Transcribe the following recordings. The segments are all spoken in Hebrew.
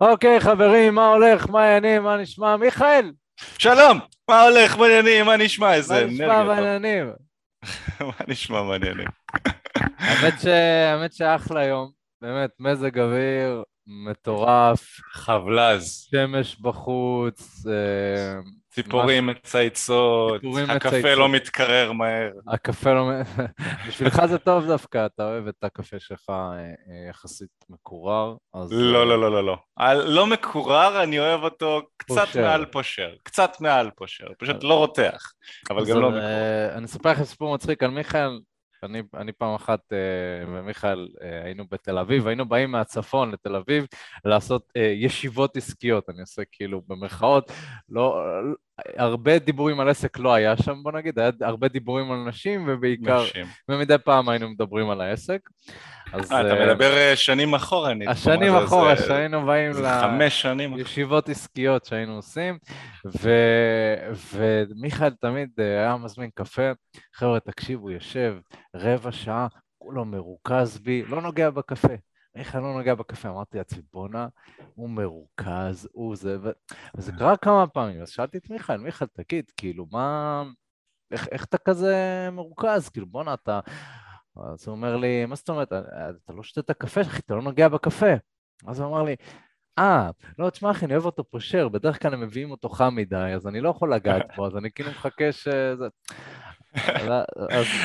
אוקיי, חברים, מה הולך, מה העניינים, מה נשמע? מיכאל! שלום! מה הולך, מה העניינים, מה נשמע? איזה אנרגיה. מה נשמע, מה העניינים? מה נשמע, מה העניינים? האמת שאחלה יום, באמת, מזג אוויר, מטורף. חבלז. שמש בחוץ. ציפורים מצייצות, הקפה לא מתקרר מהר. הקפה לא... בשבילך זה טוב דווקא, אתה אוהב את הקפה שלך יחסית מקורר, אז... לא, לא, לא, לא. לא מקורר, אני אוהב אותו קצת מעל פושר. קצת מעל פושר, פשוט לא רותח, אבל גם לא מקורר. אני אספר לכם סיפור מצחיק על מיכאל. אני פעם אחת ומיכאל היינו בתל אביב, היינו באים מהצפון לתל אביב לעשות ישיבות עסקיות, אני עושה כאילו במרכאות, לא, הרבה דיבורים על עסק לא היה שם, בוא נגיד, היה הרבה דיבורים על נשים ובעיקר, ומדי פעם היינו מדברים על העסק. אז, אתה מדבר שנים אחורה. השנים אחורה, שהיינו באים לישיבות עסקיות שהיינו עושים, ומיכאל תמיד היה מזמין קפה, חבר'ה תקשיבו, יושב רבע שעה, כולו מרוכז בי, לא נוגע בקפה. מיכאל לא נוגע בקפה, אמרתי לציבונה, הוא מרוכז, הוא זה, וזה קרה כמה פעמים, אז שאלתי את מיכאל, מיכאל תגיד, כאילו, מה, איך אתה כזה מרוכז, כאילו, בונה, אתה, אז הוא אומר לי, מה זאת אומרת, אתה לא שותה את הקפה, אחי, אתה לא נוגע בקפה, אז הוא אמר לי, לא, תשמע אחי, אני אוהב אותו פושר, בדרך כלל הם מביאים אותו חם מדי, אז אני לא יכול לגעת בו, אז אני כאילו מחכה שזה...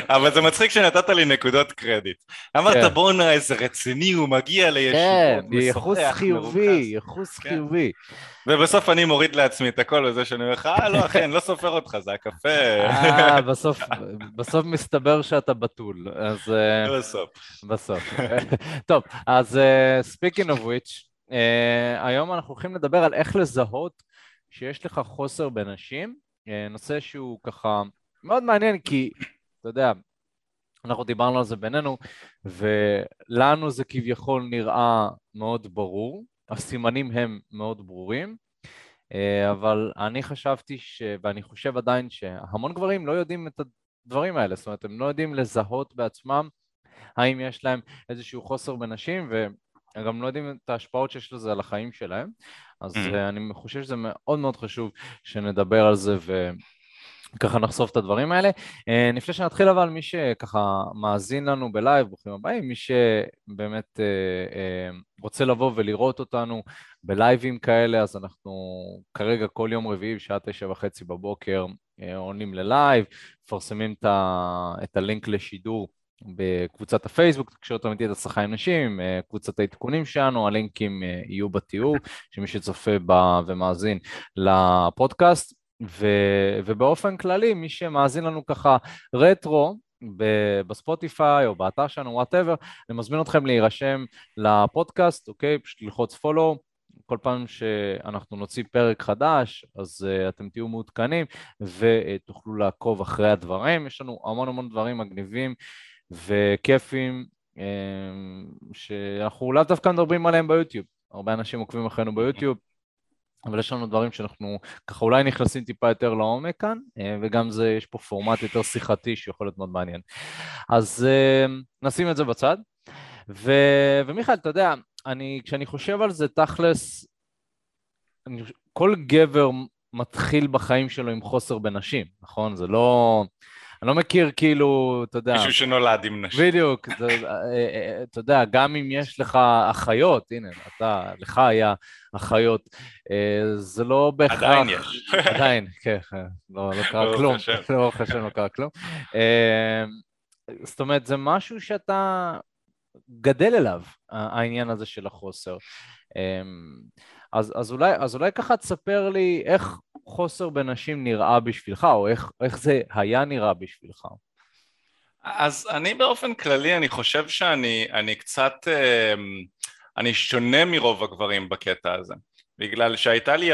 אבל זה מצחיק שנתת לי נקודות קרדיט. אמרת בונה איזה רציני, הוא מגיע לישיבות. כן, ייחוס חיובי, ייחוס חיובי. ובסוף אני מוריד לעצמי את הכל וזה שאני אומר לך, לא אחי, אני לא סופר אותך, זה הקפה. בסוף מסתבר שאתה בטול. בסוף. בסוף. טוב, אז speaking of which, היום אנחנו הולכים לדבר על איך לזהות שיש לך חוסר בנשים. נושא שהוא ככה... מאוד מעניין, כי, אתה יודע, אנחנו דיברנו על זה בינינו, ולנו זה כביכול נראה מאוד ברור, הסימנים הם מאוד ברורים, אבל אני חשבתי, ואני חושב עדיין שהמון גברים לא יודעים את הדברים האלה, זאת אומרת, הם לא יודעים לזהות בעצמם, האם יש להם איזשהו חוסר בנשים, והם גם לא יודעים את ההשפעות שיש לזה על החיים שלהם, אז אני חושב שזה מאוד מאוד חשוב שנדבר על זה ככה נחשוף את הדברים האלה. לפני שנתחיל אבל מי שככה מאזין לנו בלייב, ברוכים הבאים, מי שבאמת רוצה לבוא ולראות אותנו בלייבים כאלה, אז אנחנו כרגע כל יום רביעי בשעה 9:30 בבוקר עונים ללייב, מפרסמים את הלינק לשידור בקבוצת הפייסבוק, תקשורת אמיתית הצלחה עם נשים, קבוצת העדכונים שלנו, הלינקים יהיו בתיאור, שמי שצופה ומאזין לפודקאסט, ובאופן כללי, מי שמאזין לנו ככה רטרו בספוטיפיי או באתר שלנו, whatever, אני מזמין אתכם להירשם לפודקאסט, אוקיי? פשוט ללחוץ follow, כל פעם שאנחנו נוציא פרק חדש, אז אתם תהיו מעודכנים ותוכלו לעקוב אחרי הדברים. יש לנו המון המון דברים מגניבים וכיפים שאנחנו לא דווקא מדברים עליהם ביוטיוב. הרבה אנשים עוקבים אחרינו ביוטיוב, אבל יש לנו דברים שאנחנו ככה אולי נכנסים טיפה יותר לעומק כאן, וגם זה, יש פה פורמט יותר שיחתי שיכול להיות מאוד מעניין. אז נשים את זה בצד. ומיכל, אתה יודע, כשאני חושב על זה תכלס, כל גבר מתחיל בחיים שלו עם חוסר בנשים, נכון? זה לא... אני לא מכיר כאילו, אתה יודע... מישהו שנולד עם נשים. בדיוק, אתה יודע, גם אם יש לך אחיות, הנה, לך היה אחיות, זה לא בהכרח... עדיין יש. עדיין, כן, לא קרה כלום, לא חשב, לא קרה כלום. זאת אומרת, זה משהו שאתה גדל אליו, העניין הזה של החוסר. אז אולי ככה תספר לי איך חוסר בנשים נראה בשבילך, או איך זה היה נראה בשבילך. אז אני באופן כללי, אני חושב שאני קצת, אני שונה מרוב הגברים בקטע הזה, בגלל שהייתה לי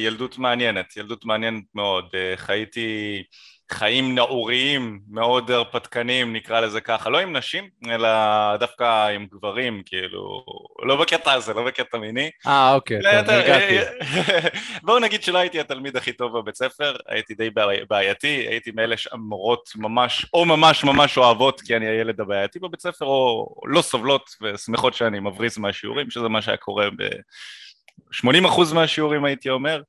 ילדות מעניינת מאוד, חייתי חיים נאוריים, מאוד הרפתקנים, נקרא לזה ככה, לא עם נשים, אלא דווקא עם גברים, כאילו, לא בקטע הזה, לא בקטע מיני. אוקיי, נרגעתי. בואו נגיד שלא הייתי התלמיד הכי טוב בבית ספר, הייתי די בעייתי, הייתי מאלה שאמורות ממש, או ממש ממש אוהבות, כי אני הילד הבעייתי בבית ספר, או לא סובלות ושמחות שאני מבריז מהשיעורים, שזה מה שהיה קורה ב-80% מהשיעורים, הייתי אומר.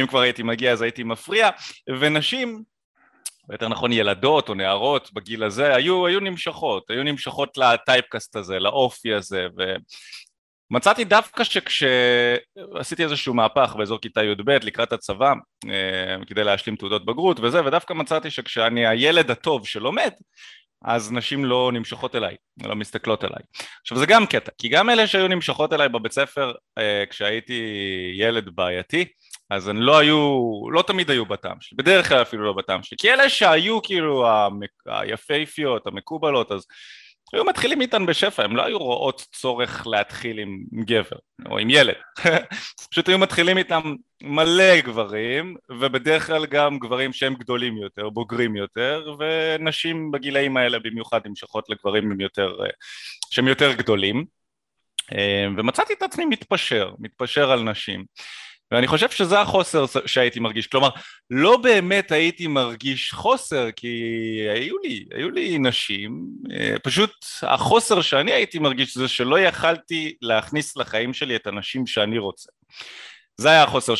אם כבר הייתי מגיע אז הייתי מפריע, ונשים, יותר נכון ילדות או נערות בגיל הזה, היו נמשכות לטייפקאסט הזה, לאופי הזה, ומצאתי דווקא שכשעשיתי איזשהו מהפך באזור כיתה י' ב' לקראת הצבא, כדי להשלים תעודות בגרות וזה, ודווקא מצאתי שכשאני הילד הטוב שלומד, אז נשים לא נמשכות אליי, לא מסתכלות אליי. עכשיו זה גם קטע, כי גם אלה שהיו נמשכות אליי בבית ספר, כשהייתי ילד בעייתי, אז הן לא תמיד היו בטעם שלי, בדרך כלל אפילו לא בטעם שלי, כי אלה שהיו כאילו היפהפיות, המקובלות, אז היו מתחילים איתן בשפע, הם לא היו רואות צורך להתחיל עם גבר, או עם ילד, פשוט היו מתחילים איתם מלא גברים, ובדרך כלל גם גברים שהם גדולים יותר, בוגרים יותר, ונשים בגילאים האלה במיוחד נמשכות לגברים שהם יותר גדולים, ומצאתי את עצמי מתפשר על נשים, ואני חושב שזה החוסר שהייתי מרגיש, כלומר, לא באמת הייתי מרגיש חוסר, כי היו לי נשים, פשוט החוסר שאני הייתי מרגיש זה שלא יכלתי להכניס לחיים שלי את הנשים שאני רוצה. זה היה החוסר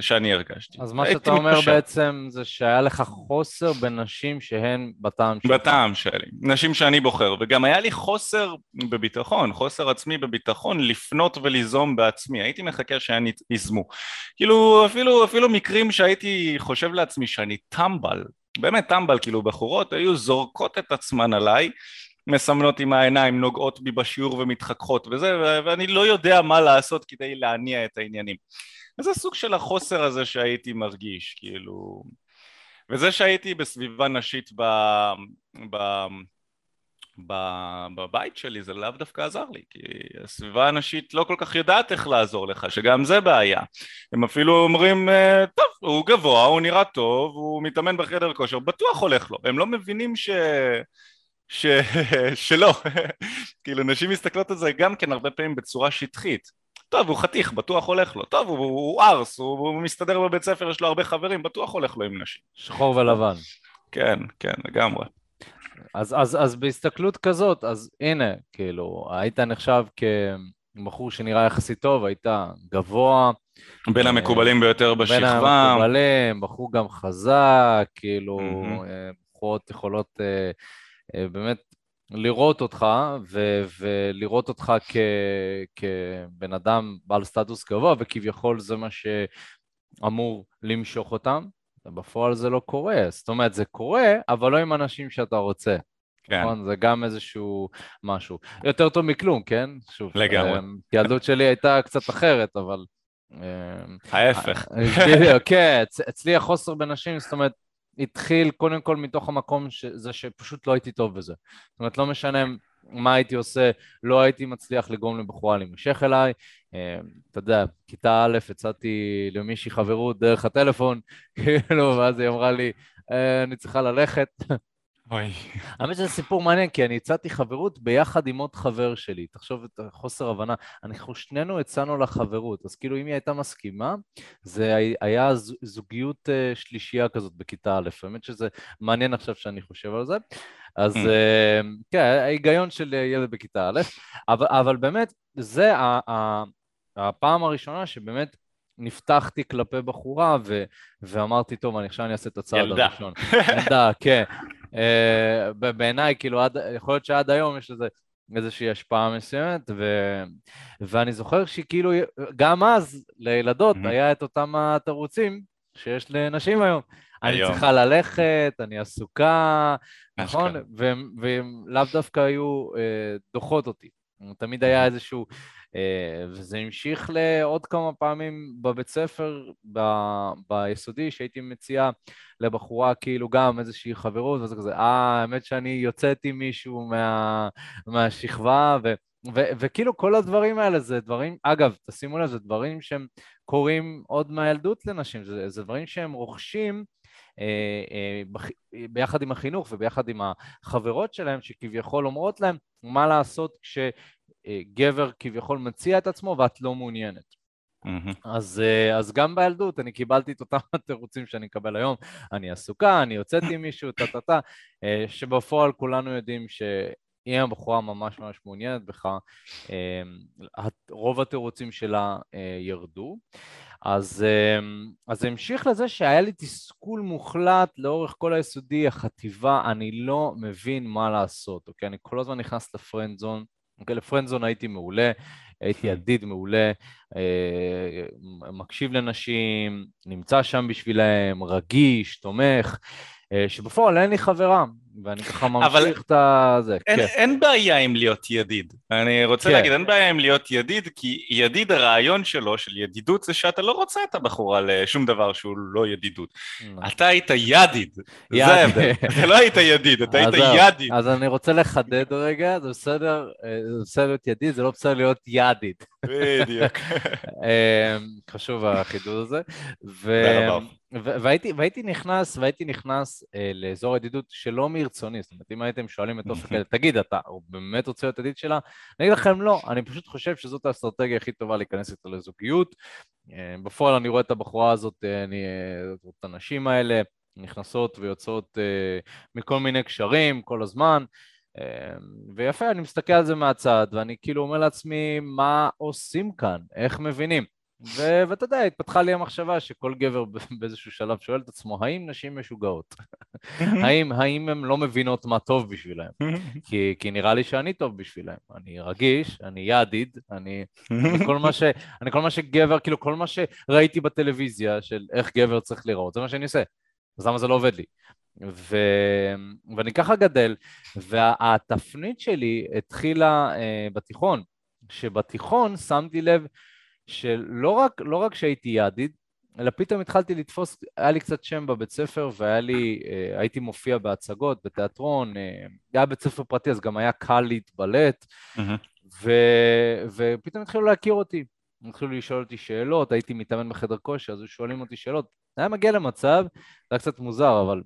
שאני הרגשתי. אז מה שאתה אומר בעצם זה שהיה לך חוסר בנשים שהן בטעם שלי. בטעם שלי, נשים שאני בוחר, וגם היה לי חוסר בביטחון, חוסר עצמי בביטחון, לפנות וליזום בעצמי, הייתי מחכה שהן יזמו. כאילו אפילו מקרים שהייתי חושב לעצמי שאני טמבל, באמת טמבל, כאילו בחורות היו זורקות את עצמן עליי, מסמנות עם העיניים, נוגעות בי בשיעור ומתחככות וזה, ואני לא יודע מה לעשות כדי להניע את העניינים. אז זה סוג של החוסר הזה שהייתי מרגיש, כאילו, וזה שהייתי בסביבה נשית בבית שלי, זה לאו דווקא עזר לי, כי הסביבה הנשית לא כל כך יודעת איך לעזור לך, שגם זה בעיה. הם אפילו אומרים, טוב, הוא גבוה, הוא נראה טוב, הוא מתאמן בחדר כושר, בטוח הולך לו. הם לא מבינים שלא, כאילו נשים מסתכלות על זה גם כן הרבה פעמים בצורה שטחית, טוב הוא חתיך, בטוח הולך לו, טוב הוא ארס, הוא מסתדר בבית ספר, יש לו הרבה חברים, בטוח הולך לו עם נשים. שחור ולבן. כן, כן, לגמרי. אז בהסתכלות כזאת, אז הנה, כאילו, היית נחשב כמחור שנראה יחסית טוב, היית גבוה. בין המקובלים ביותר בשכבה. בין המקובלים, בחור גם חזק, כאילו, בחורות יכולות באמת לראות אותך ולראות אותך כבן אדם בעל סטטוס גבוה, וכביכול זה מה שאמור למשוך אותם, בפועל זה לא קורה, זאת אומרת זה קורה, אבל לא עם אנשים שאתה רוצה, כן. נכון? זה גם איזשהו משהו, יותר טוב מכלום, כן? שוב, ילדות שלי הייתה קצת אחרת, אבל ההפך. כן, אצלי החוסר בנשים, זאת אומרת, התחיל קודם כל מתוך המקום זה שפשוט לא הייתי טוב בזה. זאת אומרת, לא משנה מה הייתי עושה, לא הייתי מצליח לגרום לבחורה להימשך אליי. אתה יודע, כיתה א' הצעתי למישהי חברות דרך הטלפון, כאילו, ואז היא אמרה לי, אני צריכה ללכת. אוי. האמת שזה סיפור מעניין, כי אני הצעתי חברות ביחד עם עוד חבר שלי. תחשוב את חוסר הבנה. אנחנו שנינו הצענו לה חברות, אז כאילו אם היא הייתה מסכימה, זה היה זוגיות שלישייה כזאת בכיתה א', האמת שזה מעניין עכשיו שאני חושב על זה. אז כן, ההיגיון של ילד בכיתה א', אבל באמת זה הפעם הראשונה שבאמת נפתחתי כלפי בחורה ואמרתי, טוב, אני עכשיו אני אעשה את הצעד הראשון. ילדה, כן. בעיניי, כאילו, יכול להיות שעד היום יש לזה איזושהי השפעה מסוימת, ואני זוכר שכאילו, גם אז לילדות היה את אותם התירוצים שיש לנשים היום. אני צריכה ללכת, אני עסוקה, נכון? ולאו דווקא היו דוחות אותי. תמיד היה איזשהו, וזה המשיך לעוד כמה פעמים בבית ספר, ביסודי, שהייתי מציעה לבחורה כאילו גם איזושהי חברות, וזה כזה, האמת שאני יוצאתי מישהו מהשכבה, וכאילו כל הדברים האלה זה דברים, אגב, תשימו לב, זה דברים שהם קוראים עוד מהילדות לנשים, זה דברים שהם רוכשים ביחד עם החינוך וביחד עם החברות שלהם שכביכול אומרות להם מה לעשות כשגבר כביכול מציע את עצמו ואת לא מעוניינת. אז גם בילדות אני קיבלתי את אותם התירוצים שאני אקבל היום, אני עסוקה, אני יוצאתי עם מישהו, שבפועל כולנו יודעים שהיא הבחורה ממש ממש מעוניינת בך, רוב התירוצים שלה ירדו. אז זה המשיך לזה שהיה לי תסכול מוחלט לאורך כל היסודי, החטיבה, אני לא מבין מה לעשות, אוקיי? אני כל הזמן נכנס לפרנד זון, לפרנד זון הייתי מעולה, הייתי ידיד מעולה, מקשיב לנשים, נמצא שם בשבילהם, רגיש, תומך, שבפועל אין לי חברה, ואני ככה ממשיך את זה. אין בעיה עם להיות ידיד. אני רוצה להגיד, אין בעיה עם להיות ידיד, כי ידיד הרעיון שלו, של ידידות, זה שאתה לא רוצה את הבחורה לשום דבר שהוא לא ידידות. אתה היית ידיד. אתה לא היית ידיד, אתה היית ידיד. אז אני רוצה לחדד רגע, זה בסדר, זה בסדר להיות ידיד, זה לא בסדר להיות ידיד. בדיוק. חשוב החידוד הזה. והייתי נכנס לאזור הידידות שלא מרצוני, זאת אומרת, אם הייתם שואלים את OkCupid, תגיד, אתה באמת רוצה להיות ידיד שלה? אני אגיד לכם לא, אני פשוט חושב שזאת האסטרטגיה הכי טובה להיכנס איתה לזוגיות, בפועל אני רואה את הבחורה הזאת, את הנשים האלה, נכנסות ויוצאות מכל מיני קשרים כל הזמן, ויפה, אני מסתכל על זה מהצד, ואני כאילו אומר לעצמי, מה עושים כאן? איך מבינים? ואתה יודע, התפתחה לי המחשבה שכל גבר באיזשהו שלב שואל את עצמו, האם נשים משוגעות? האם הן לא מבינות מה טוב בשבילהם? כי נראה לי שאני טוב בשבילהם. אני רגיש, אני ידיד, אני כל מה שגבר, כאילו כל מה שראיתי בטלוויזיה של איך גבר צריך לראות, זה מה שאני עושה. אז למה זה לא עובד לי? ואני ככה גדל, והתפנית שלי התחילה בתיכון, שבתיכון שמתי לב, שלא רק שהייתי ידיד, אלא פתאום התחלתי לתפוס, היה לי קצת שם בבית ספר, והייתי מופיע בהצגות, בתיאטרון, היה בית ספר פרטי, אז גם היה קל להתבלט, ופתאום התחילו להכיר אותי, התחילו לשאול אותי שאלות, הייתי מתאמן בחדר כושר, אז שואלים אותי שאלות, היה מגיע למצב, זה היה קצת מוזר, אבל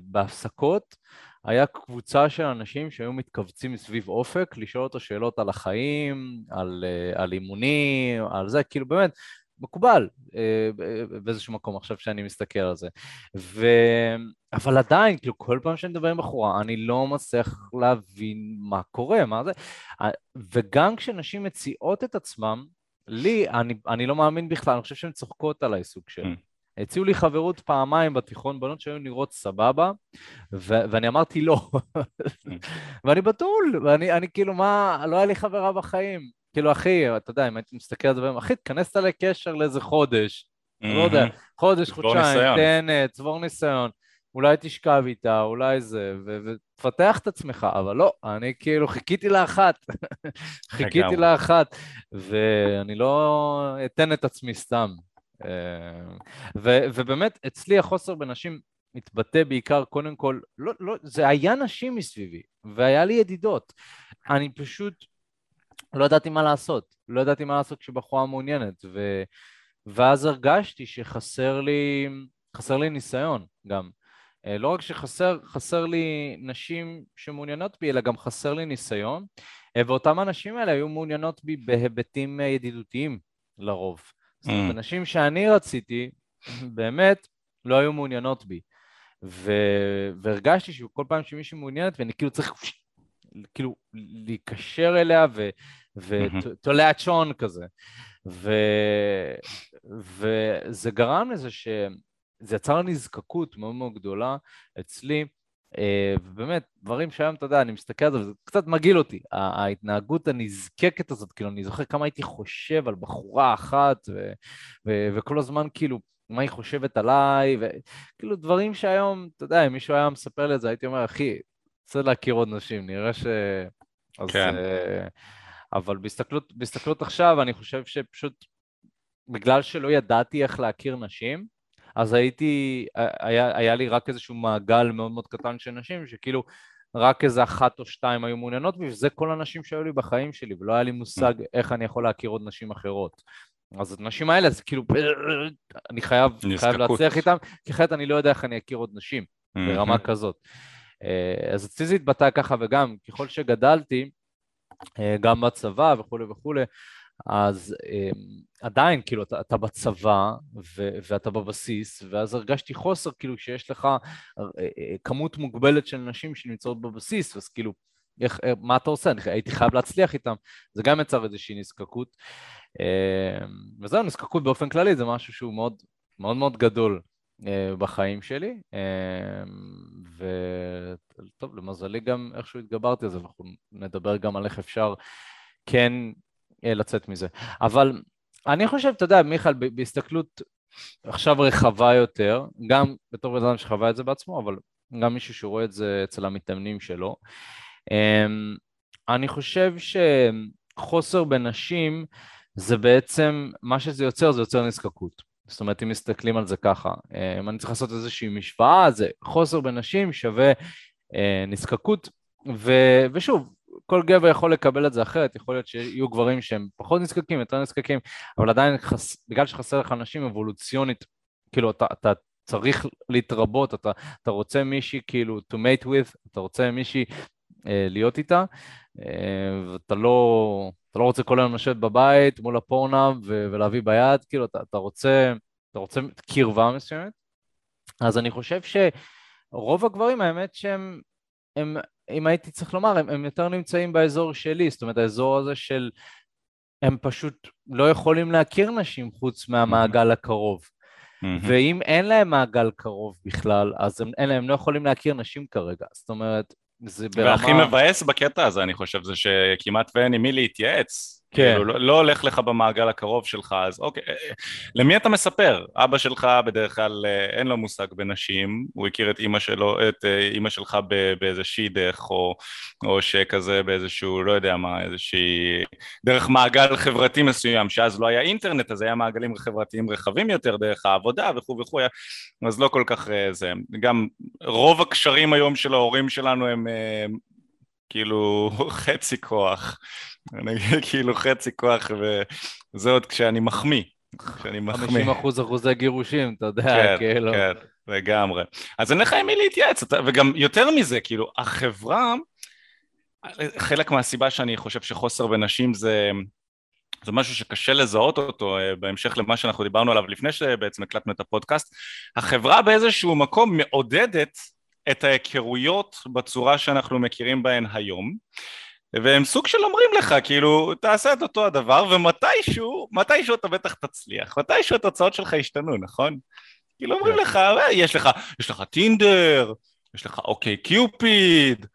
בהפסקות, היה קבוצה של אנשים שהיו מתכווצים סביב אופק, לשאול אותו שאלות על החיים, על אימונים, על זה, כאילו באמת, מקובל באיזשהו מקום עכשיו שאני מסתכל על זה. אבל עדיין, כאילו כל פעם שאני מדבר עם בחורה, אני לא מצליח להבין מה קורה, מה זה. וגם כשנשים מציעות את עצמם, לי, אני לא מאמין בכלל, אני חושב שהן צוחקות על העיסוק שלי. הציעו לי חברות פעמיים בתיכון, בנות שהיו נראות סבבה, ואני אמרתי לא, ואני בטול, ואני כאילו מה, לא היה לי חברה בחיים, כאילו אחי, אתה יודע, אם הייתי מסתכל על זה, אחי, תכנס עלי קשר לאיזה חודש, לא יודע, חודש, חודשיים, תהנה, צבור ניסיון, אולי תשכב איתה, אולי זה, ותפתח את עצמך, אבל לא, אני כאילו חיכיתי לאחת, ואני לא אתן את עצמי סתם. ובאמת אצלי החוסר בנשים התבטא בעיקר קודם כל, לא, זה היה נשים מסביבי והיה לי ידידות, אני פשוט לא ידעתי מה לעשות כשבחורה מעוניינת, ואז הרגשתי שחסר לי ניסיון, גם לא רק שחסר לי נשים שמעוניינות בי, אלא גם חסר לי ניסיון, ואותם הנשים האלה היו מעוניינות בי בהיבטים ידידותיים לרוב. זאת אומרת, אנשים שאני רציתי, באמת לא היו מעוניינות בי. והרגשתי שכל פעם שמישהו מעוניינת, ואני כאילו צריך כאילו להיקשר אליה, ותולעת שעון כזה. וזה גרם לזה שזה יצר נזקקות מאוד מאוד גדולה אצלי, ובאמת, דברים שהיום, אתה יודע, אני מסתכל על זה, וזה קצת מגיל אותי, ההתנהגות הנזקקת הזאת, כאילו, אני זוכר כמה הייתי חושב על בחורה אחת, וכל הזמן, כאילו, מה היא חושבת עליי, וכאילו, דברים שהיום, אתה יודע, אם מישהו היה מספר לי את זה, הייתי אומר, אחי, צריך להכיר עוד נשים, נראה ש... כן. אבל בהסתכלות עכשיו, אני חושב שפשוט, בגלל שלא ידעתי איך להכיר נשים, אז היה לי רק איזשהו מעגל מאוד מאוד קטן של נשים, שכאילו רק איזה אחת או שתיים היו מעוניינות בי, וזה כל הנשים שהיו לי בחיים שלי, ולא היה לי מושג איך אני יכול להכיר עוד נשים אחרות. אז הנשים האלה, זה כאילו, אני חייב להצליח איתם, כי אחרת אני לא יודע איך אני אכיר עוד נשים, ברמה כזאת. אז אצלי זה התבטא ככה, וגם ככל שגדלתי, גם בצבא וכו' וכו', אז עדיין, כאילו, אתה בצבא, ואתה בבסיס, ואז הרגשתי חוסר, כאילו, שיש לך כמות מוגבלת של נשים שנמצאות בבסיס, ואז כאילו, מה אתה עושה? הייתי חייב להצליח איתם, זה גם יצר איזושהי נזקקות, וזהו, נזקקות באופן כללי, זה משהו שהוא מאוד מאוד, מאוד גדול בחיים שלי, וטוב, למזלי גם איכשהו התגברתי על זה, ואנחנו נדבר גם על איך אפשר כן לצאת מזה. אבל אני חושב, אתה יודע, מיכל, בהסתכלות עכשיו רחבה יותר, גם בתור בן אדם שחווה את זה בעצמו, אבל גם מישהו שרואה את זה אצל המתאמנים שלו, אני חושב שחוסר בנשים זה בעצם, מה שזה יוצר, זה יוצר נזקקות. זאת אומרת, אם מסתכלים על זה ככה, אם אני צריך לעשות איזושהי משוואה, זה חוסר בנשים שווה נזקקות, ושוב, כל גבר יכול לקבל את זה אחרת, יכול להיות שיהיו גברים שהם פחות נזקקים, יותר נזקקים, אבל עדיין, בגלל שחסר לך נשים אבולוציונית, כאילו, אתה צריך להתרבות, אתה רוצה מישהי, כאילו, to mate with, אתה רוצה מישהי, להיות איתה, ואתה לא רוצה כל היום לשבת בבית מול הפורנה ולהביא ביד, כאילו אתה רוצה קרבה מסוימת. אז אני חושב שרוב הגברים, האמת שהם, אם הייתי צריך לומר, הם יותר נמצאים באזור שלי, זאת אומרת האזור הזה של, הם פשוט לא יכולים להכיר נשים חוץ מהמעגל הקרוב. ואם אין להם מעגל קרוב בכלל, אז הם לא יכולים להכיר נשים כרגע, זאת אומרת, והכי מבאס בקטע הזה, אני חושב, זה שכמעט ואין עם מי להתייעץ, לא הולך לך במעגל הקרוב שלך, אז אוקיי, למי אתה מספר? אבא שלך בדרך כלל אין לו מושג בנשים, הוא הכיר את אמא שלך באיזושהי דרך, או שכזה באיזשהו, לא יודע מה, איזושהי דרך מעגל חברתי מסוים, שאז לא היה אינטרנט, אז היה מעגלים חברתיים רחבים יותר, דרך העבודה וכו' וכו', אז לא כל כך זה, גם רוב הקשרים היום של ההורים שלנו הם כאילו חצי כוח, כאילו חצי כוח, וזה עוד כשאני מחמיא, 50% גירושים, אתה יודע, כאילו. כן, כן, לגמרי. אז אין לך עם מי להתייעץ, וגם יותר מזה, כאילו, החברה, חלק מהסיבה שאני חושב שחוסר בנשים זה משהו שקשה לזהות אותו, בהמשך למה שאנחנו דיברנו עליו לפני שבעצם הקלטנו את הפודקאסט, החברה באיזשהו מקום מעודדת את ההיכרויות בצורה שאנחנו מכירים בהן היום, והם סוג של אומרים לך, כאילו, תעשה את אותו הדבר, ומתישהו אתה בטח תצליח, מתישהו התוצאות שלך ישתנו, נכון? כאילו אומרים לך, יש לך טינדר, יש לך אוקיי קיופיד,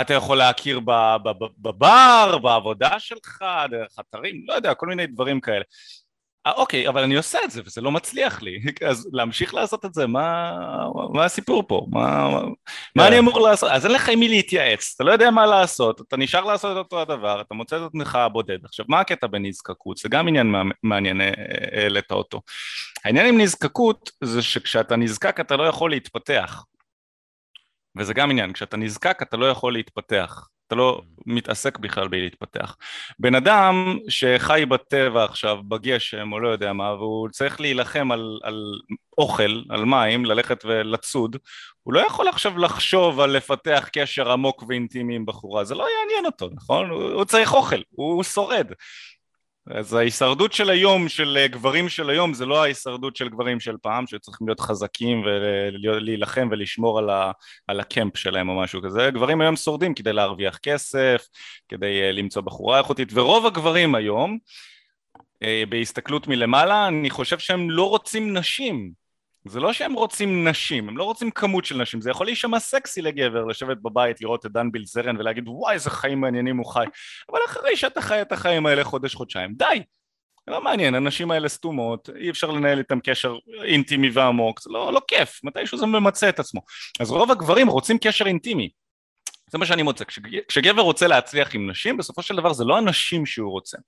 אתה יכול להכיר בבר, בעבודה שלך, דרך אתרים, לא יודע, כל מיני דברים כאלה. אוקיי, אבל אני עושה את זה, וזה לא מצליח לי, אז להמשיך לעשות את זה, מה הסיפור פה? מה אני אמור לעשות? אז אין לך עם מי להתייעץ, אתה לא יודע מה לעשות, אתה נשאר לעשות את אותו הדבר, אתה מוצא את עצמך בודד. עכשיו, מה הקטע בנזקקות? זה גם עניין מעניין העלית אותו. העניין עם נזקקות זה שכשאתה נזקק אתה לא יכול להתפתח, וזה גם עניין, כשאתה נזקק אתה לא יכול להתפתח. אתה לא מתעסק בכלל בלהתפתח. בן אדם שחי בטבע עכשיו, בגשם או לא יודע מה, והוא צריך להילחם על אוכל, על מים, ללכת ולצוד, הוא לא יכול עכשיו לחשוב על לפתח קשר עמוק ואינטימי עם בחורה, זה לא יעניין אותו, נכון? הוא צריך אוכל, הוא שורד. אז ההישרדות של היום, של גברים של היום, זה לא ההישרדות של גברים של פעם, שצריכים להיות חזקים ולהילחם ולשמור על הקמפ שלהם או משהו כזה. גברים היום שורדים כדי להרוויח כסף, כדי למצוא בחורה איכותית, ורוב הגברים היום, בהסתכלות מלמעלה, אני חושב שהם לא רוצים נשים. זה לא שהם רוצים נשים, הם לא רוצים כמות של נשים, זה יכול להישמע סקסי לגבר, לשבת בבית, לראות את דן בילזרן ולהגיד, וואי, איזה חיים מעניינים הוא חי, אבל אחרי שאתה חי את החיים האלה חודש-חודשיים, די, לא מעניין, הנשים האלה סתומות, אי אפשר לנהל איתם קשר אינטימי ועמוק, זה לא כיף, מתישהו זה ממצא את עצמו, אז רוב הגברים רוצים קשר אינטימי, זה מה שאני מוצא, כשגבר רוצה להצליח עם נשים, בסופו של דבר זה לא הנשים שהוא רוצה.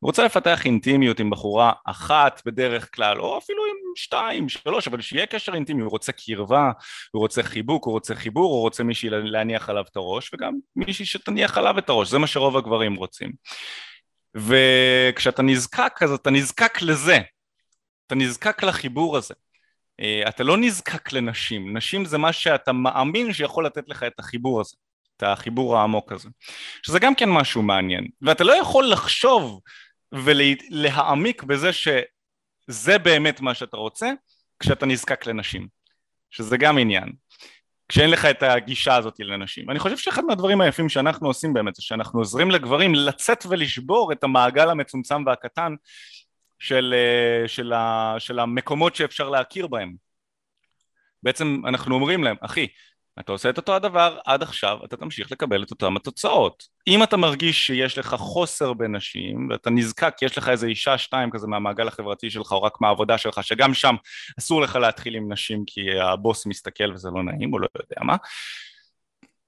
הוא רוצה לפתח אינטימיות עם בחורה אחת בדרך כלל, או אפילו עם 2, 3, אבל שיהיה קשר אינטימי, הוא רוצה קרבה, הוא רוצה חיבוק, הוא רוצה חיבור, הוא רוצה מישהי להניח עליו את הראש, וגם מישהי שתניח עליו את הראש, זה מה שרוב הגברים רוצים. וכשאתה נזקק, אז אתה נזקק לזה, אתה נזקק לחיבור הזה, אתה לא נזקק לנשים, נשים זה מה שאתה מאמין שיכול לתת לך את החיבור הזה, את החיבור העמוק הזה, שזה גם כן משהו מעניין, ואתה לא יכול לחשוב ולהעמיק בזה שזה באמת מה שאתה רוצה, כשאתה נזקק לנשים, שזה גם עניין, כשאין לך את הגישה הזאת לנשים. אני חושב שאחד מהדברים היפים שאנחנו עושים באמת, זה שאנחנו עוזרים לגברים לצאת ולשבור את המעגל המצומצם והקטן, של המקומות שאפשר להכיר בהם. בעצם אנחנו אומרים להם, אחי, אתה עושה את אותו הדבר, עד עכשיו אתה תמשיך לקבל את אותם התוצאות. אם אתה מרגיש שיש לך חוסר בנשים, ואתה נזקק, יש לך איזו אישה, שתיים כזה מהמעגל החברתי שלך, או רק מהעבודה שלך, שגם שם אסור לך להתחיל עם נשים, כי הבוס מסתכל וזה לא נעים, או לא יודע מה,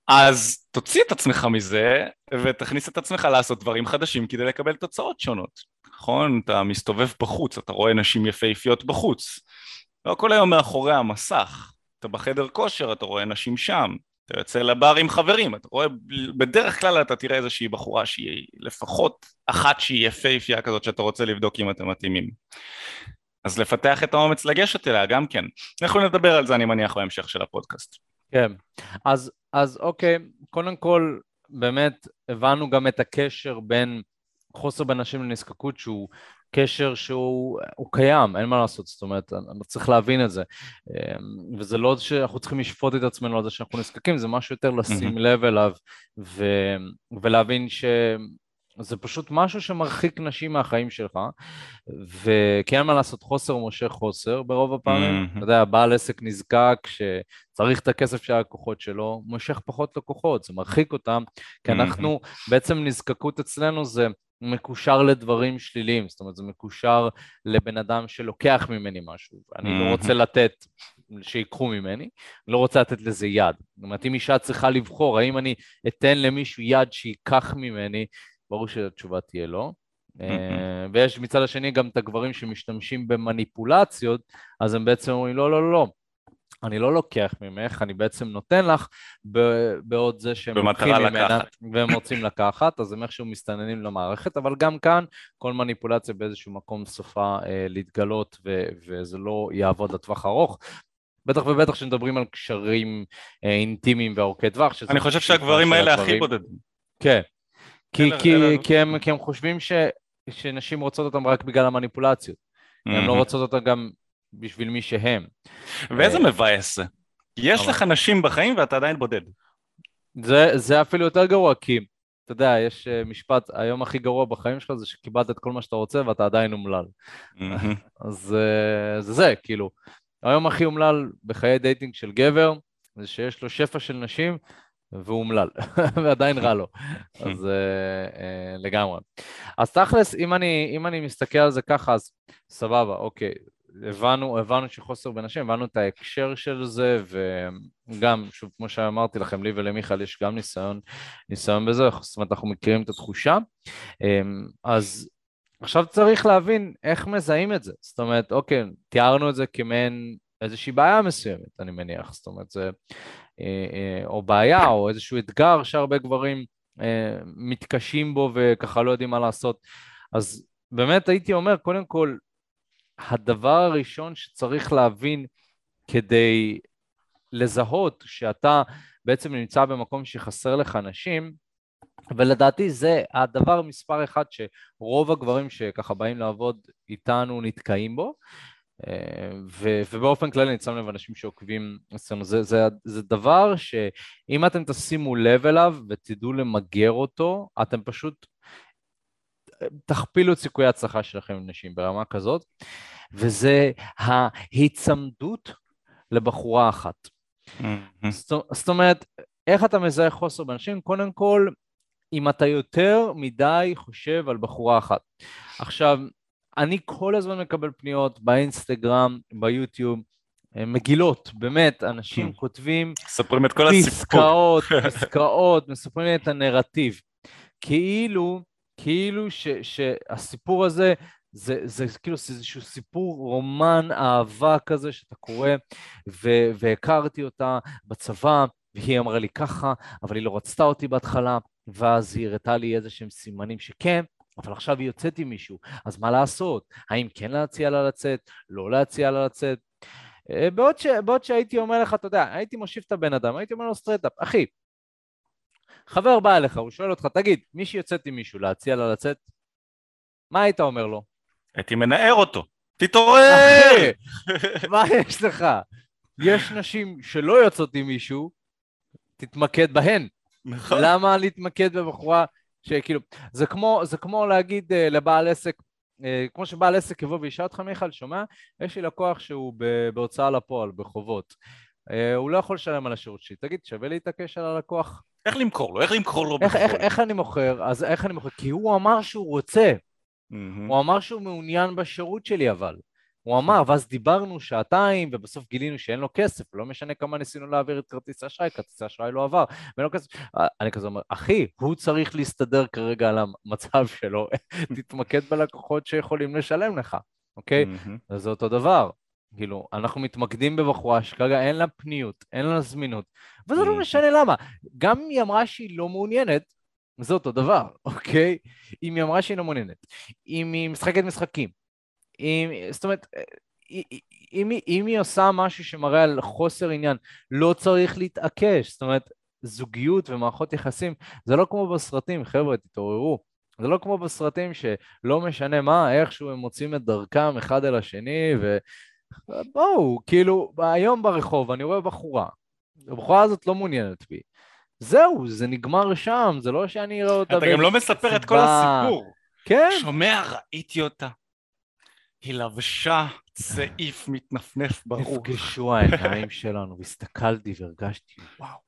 אז תוציא את עצמך מזה, ותכניס את עצמך לעשות דברים חדשים, כדי לקבל תוצאות שונות. נכון? אתה מסתובב בחוץ, אתה רואה נשים יפהפיות בחוץ. לא כל היום מאחורי המסך. אתה בחדר כושר, אתה רואה נשים שם, אתה יוצא לבר עם חברים, אתה רואה, בדרך כלל אתה תראה איזושהי בחורה שהיא לפחות אחת שהיא יפהפייה כזאת שאתה רוצה לבדוק אם אתם מתאימים. אז לפתח את האומץ לגשת אליה גם כן. אנחנו נדבר על זה אני מניח בהמשך של הפודקאסט. כן, אז אוקיי, קודם כל באמת הבנו גם את הקשר בין חוסר בנשים לנזקקות שהוא קשר שהוא קיים, אין מה לעשות, זאת אומרת, אני צריך להבין את זה, וזה לא שאנחנו צריכים לשפוט את עצמנו על זה שאנחנו נזקקים, זה משהו יותר לשים לב אליו, ולהבין שזה פשוט משהו שמרחיק נשים מהחיים שלך, וכי אין מה לעשות, חוסר מושך חוסר ברוב הפעמים, אתה יודע, בעל עסק נזקק, שצריך את הכסף של הלקוחות שלו, מושך פחות לקוחות, זה מרחיק אותם, כי אנחנו, בעצם נזקקות אצלנו זה, מקושר לדברים שליליים, זאת אומרת, זה מקושר לבן אדם שלוקח ממני משהו, אני לא רוצה לתת שיקחו ממני, לא רוצה לתת לזה יד, זאת אומרת, אם אישה צריכה לבחור, האם אני אתן למישהו יד שיקח ממני, ברור שהתשובה תהיה לא, ויש מצד השני גם את הגברים שמשתמשים במניפולציות, אז הם בעצם אומרים, לא, לא, לא, אני לא לוקח ממך, אני בעצם נותן לך, בעוד זה שהם לוקחים ממנה, והם רוצים לקחת, אז הם איכשהו מסתננים למערכת, אבל גם כאן, כל מניפולציה באיזשהו מקום סופה להתגלות, וזה לא יעבוד לטווח ארוך, בטח ובטח שמדברים על קשרים אינטימיים ואורכי טווח, אני חושב שהגברים האלה הכי בודדים. כן, כי הם חושבים שנשים רוצות אותם רק בגלל המניפולציות, הם לא רוצות אותם גם, בשביל מי שהם. ואיזה מבאס. יש לך נשים בחיים ואתה עדיין בודד. זה אפילו יותר גרוע, כי אתה יודע, יש משפט, היום הכי גרוע בחיים שלך זה שקיבלת את כל מה שאתה רוצה ואתה עדיין אומלל. אז זה, כאילו. היום הכי אומלל בחיי דייטינג של גבר, זה שיש לו שפע של נשים והוא אומלל, ועדיין רע לו. אז לגמרי. אז תכלס, אם אני מסתכל על זה ככה, אז סבבה, אוקיי. הבנו שחוסר בנשים, הבנו את ההקשר של זה, וגם, שוב, כמו שאמרתי לכם, לי ולמיכל יש גם ניסיון בזה, זאת אומרת, אנחנו מכירים את התחושה, אז עכשיו צריך להבין איך מזהים את זה, זאת אומרת, אוקיי, תיארנו את זה כמעין איזושהי בעיה מסוימת, אני מניח, זאת אומרת, זה, או בעיה, או איזשהו אתגר שהרבה גברים מתקשים בו, וככה לא יודעים מה לעשות, אז באמת הייתי אומר, קודם כל, הדבר הראשון שצריך להבין כדי לזהות שאתה בעצם נמצא במקום שחסר לך נשים, ולדעתי זה הדבר מספר אחד שרוב הגברים שככה באים לעבוד איתנו נתקעים בו, ובאופן כללי נצם לב אנשים שעוקבים אצלנו, זה דבר שאם אתם תשימו לב אליו ותדעו למגר אותו, אתם פשוט תכפילו את סיכוי ההצלחה שלכם עם נשים ברמה כזאת, וזה ההיצמדות לבחורה אחת. זאת אומרת, איך אתה מזהה חוסר בנשים? קודם כל, אם אתה יותר מדי חושב על בחורה אחת. עכשיו, אני כל הזמן מקבל פניות באינסטגרם, ביוטיוב, מגילות, באמת, אנשים כותבים, מספרים את כל הסיפור. פסקאות, מספרים את הנרטיב. כאילו שהסיפור הזה, זה כאילו איזשהו סיפור רומן אהבה כזה שאתה קורא, והכרתי אותה בצבא, והיא אמרה לי ככה, אבל היא לא רצתה אותי בהתחלה, ואז היא הראתה לי איזה שהם סימנים שכן, אבל עכשיו היא יוצאת עם מישהו, אז מה לעשות? האם כן להציע לה לצאת? לא להציע לה לצאת? בעוד שהייתי אומר לך, אתה יודע, הייתי מושיב את הבן אדם, הייתי אומר לו סטרייט-אפ, אחי, חבר בא אליך, הוא שואל אותך, תגיד, מי שיוצאת עם מישהו, להציע לה לצאת? מה היית אומר לו? הייתי מנער אותו, תתעורר! מה יש לך? יש נשים שלא יוצאות עם מישהו, תתמקד בהן. למה להתמקד בבחורה שכאילו, זה כמו להגיד לבעל עסק, כמו שבעל עסק יבוא וישאל אותך, מיכל, שומע? יש לי לקוח שהוא בהוצאה לפועל, בחובות. הוא לא יכול לשלם על השירות שלי. תגיד, שווה להתעקש על הלקוח? איך למכור לו? איך אני מוכר? אז איך אני מוכר? כי הוא אמר שהוא רוצה. הוא אמר שהוא מעוניין בשירות שלי, אבל. הוא אמר, ואז דיברנו שעתיים, ובסוף גילינו שאין לו כסף, לא משנה כמה ניסינו להעביר את כרטיס האשראי, כרטיס האשראי לא עבר, ואין לו כסף. אני כזה אומר, אחי, הוא צריך להסתדר כרגע על המצב שלו, תתמקד בלקוחות שיכולים לשלם לך, אוקיי? אז זה אותו דבר. כאילו, אנחנו מתמקדים בבחורה שכרגע אין לה פניות, אין לה זמינות, וזה לא משנה למה. גם אם היא אמרה שהיא לא מעוניינת, זה אותו דבר, אוקיי? אם היא אמרה שהיא לא מעוניינת, אם היא משחקת משחקים, זאת אומרת, אם היא עושה משהו שמראה על חוסר עניין, לא צריך להתעקש, זאת אומרת, זוגיות ומערכות יחסים, זה לא כמו בסרטים, חבר'ה, תתעוררו, זה לא כמו בסרטים שלא משנה מה, איכשהו הם מוצאים את דרכם אחד אל השני, ובואו, כאילו, היום ברחוב אני רואה בחורה, הבחורה הזאת לא מעוניינת בי, זהו, זה נגמר שם, זה לא שאני אראה אותה... אתה גם לא מספר את כל הסיפור, שומע, ראיתי אותה. היא לבשה צעיף מתנפנף ברוך. נפגשו העיניים שלנו, והסתכלתי והרגשתי, וואו,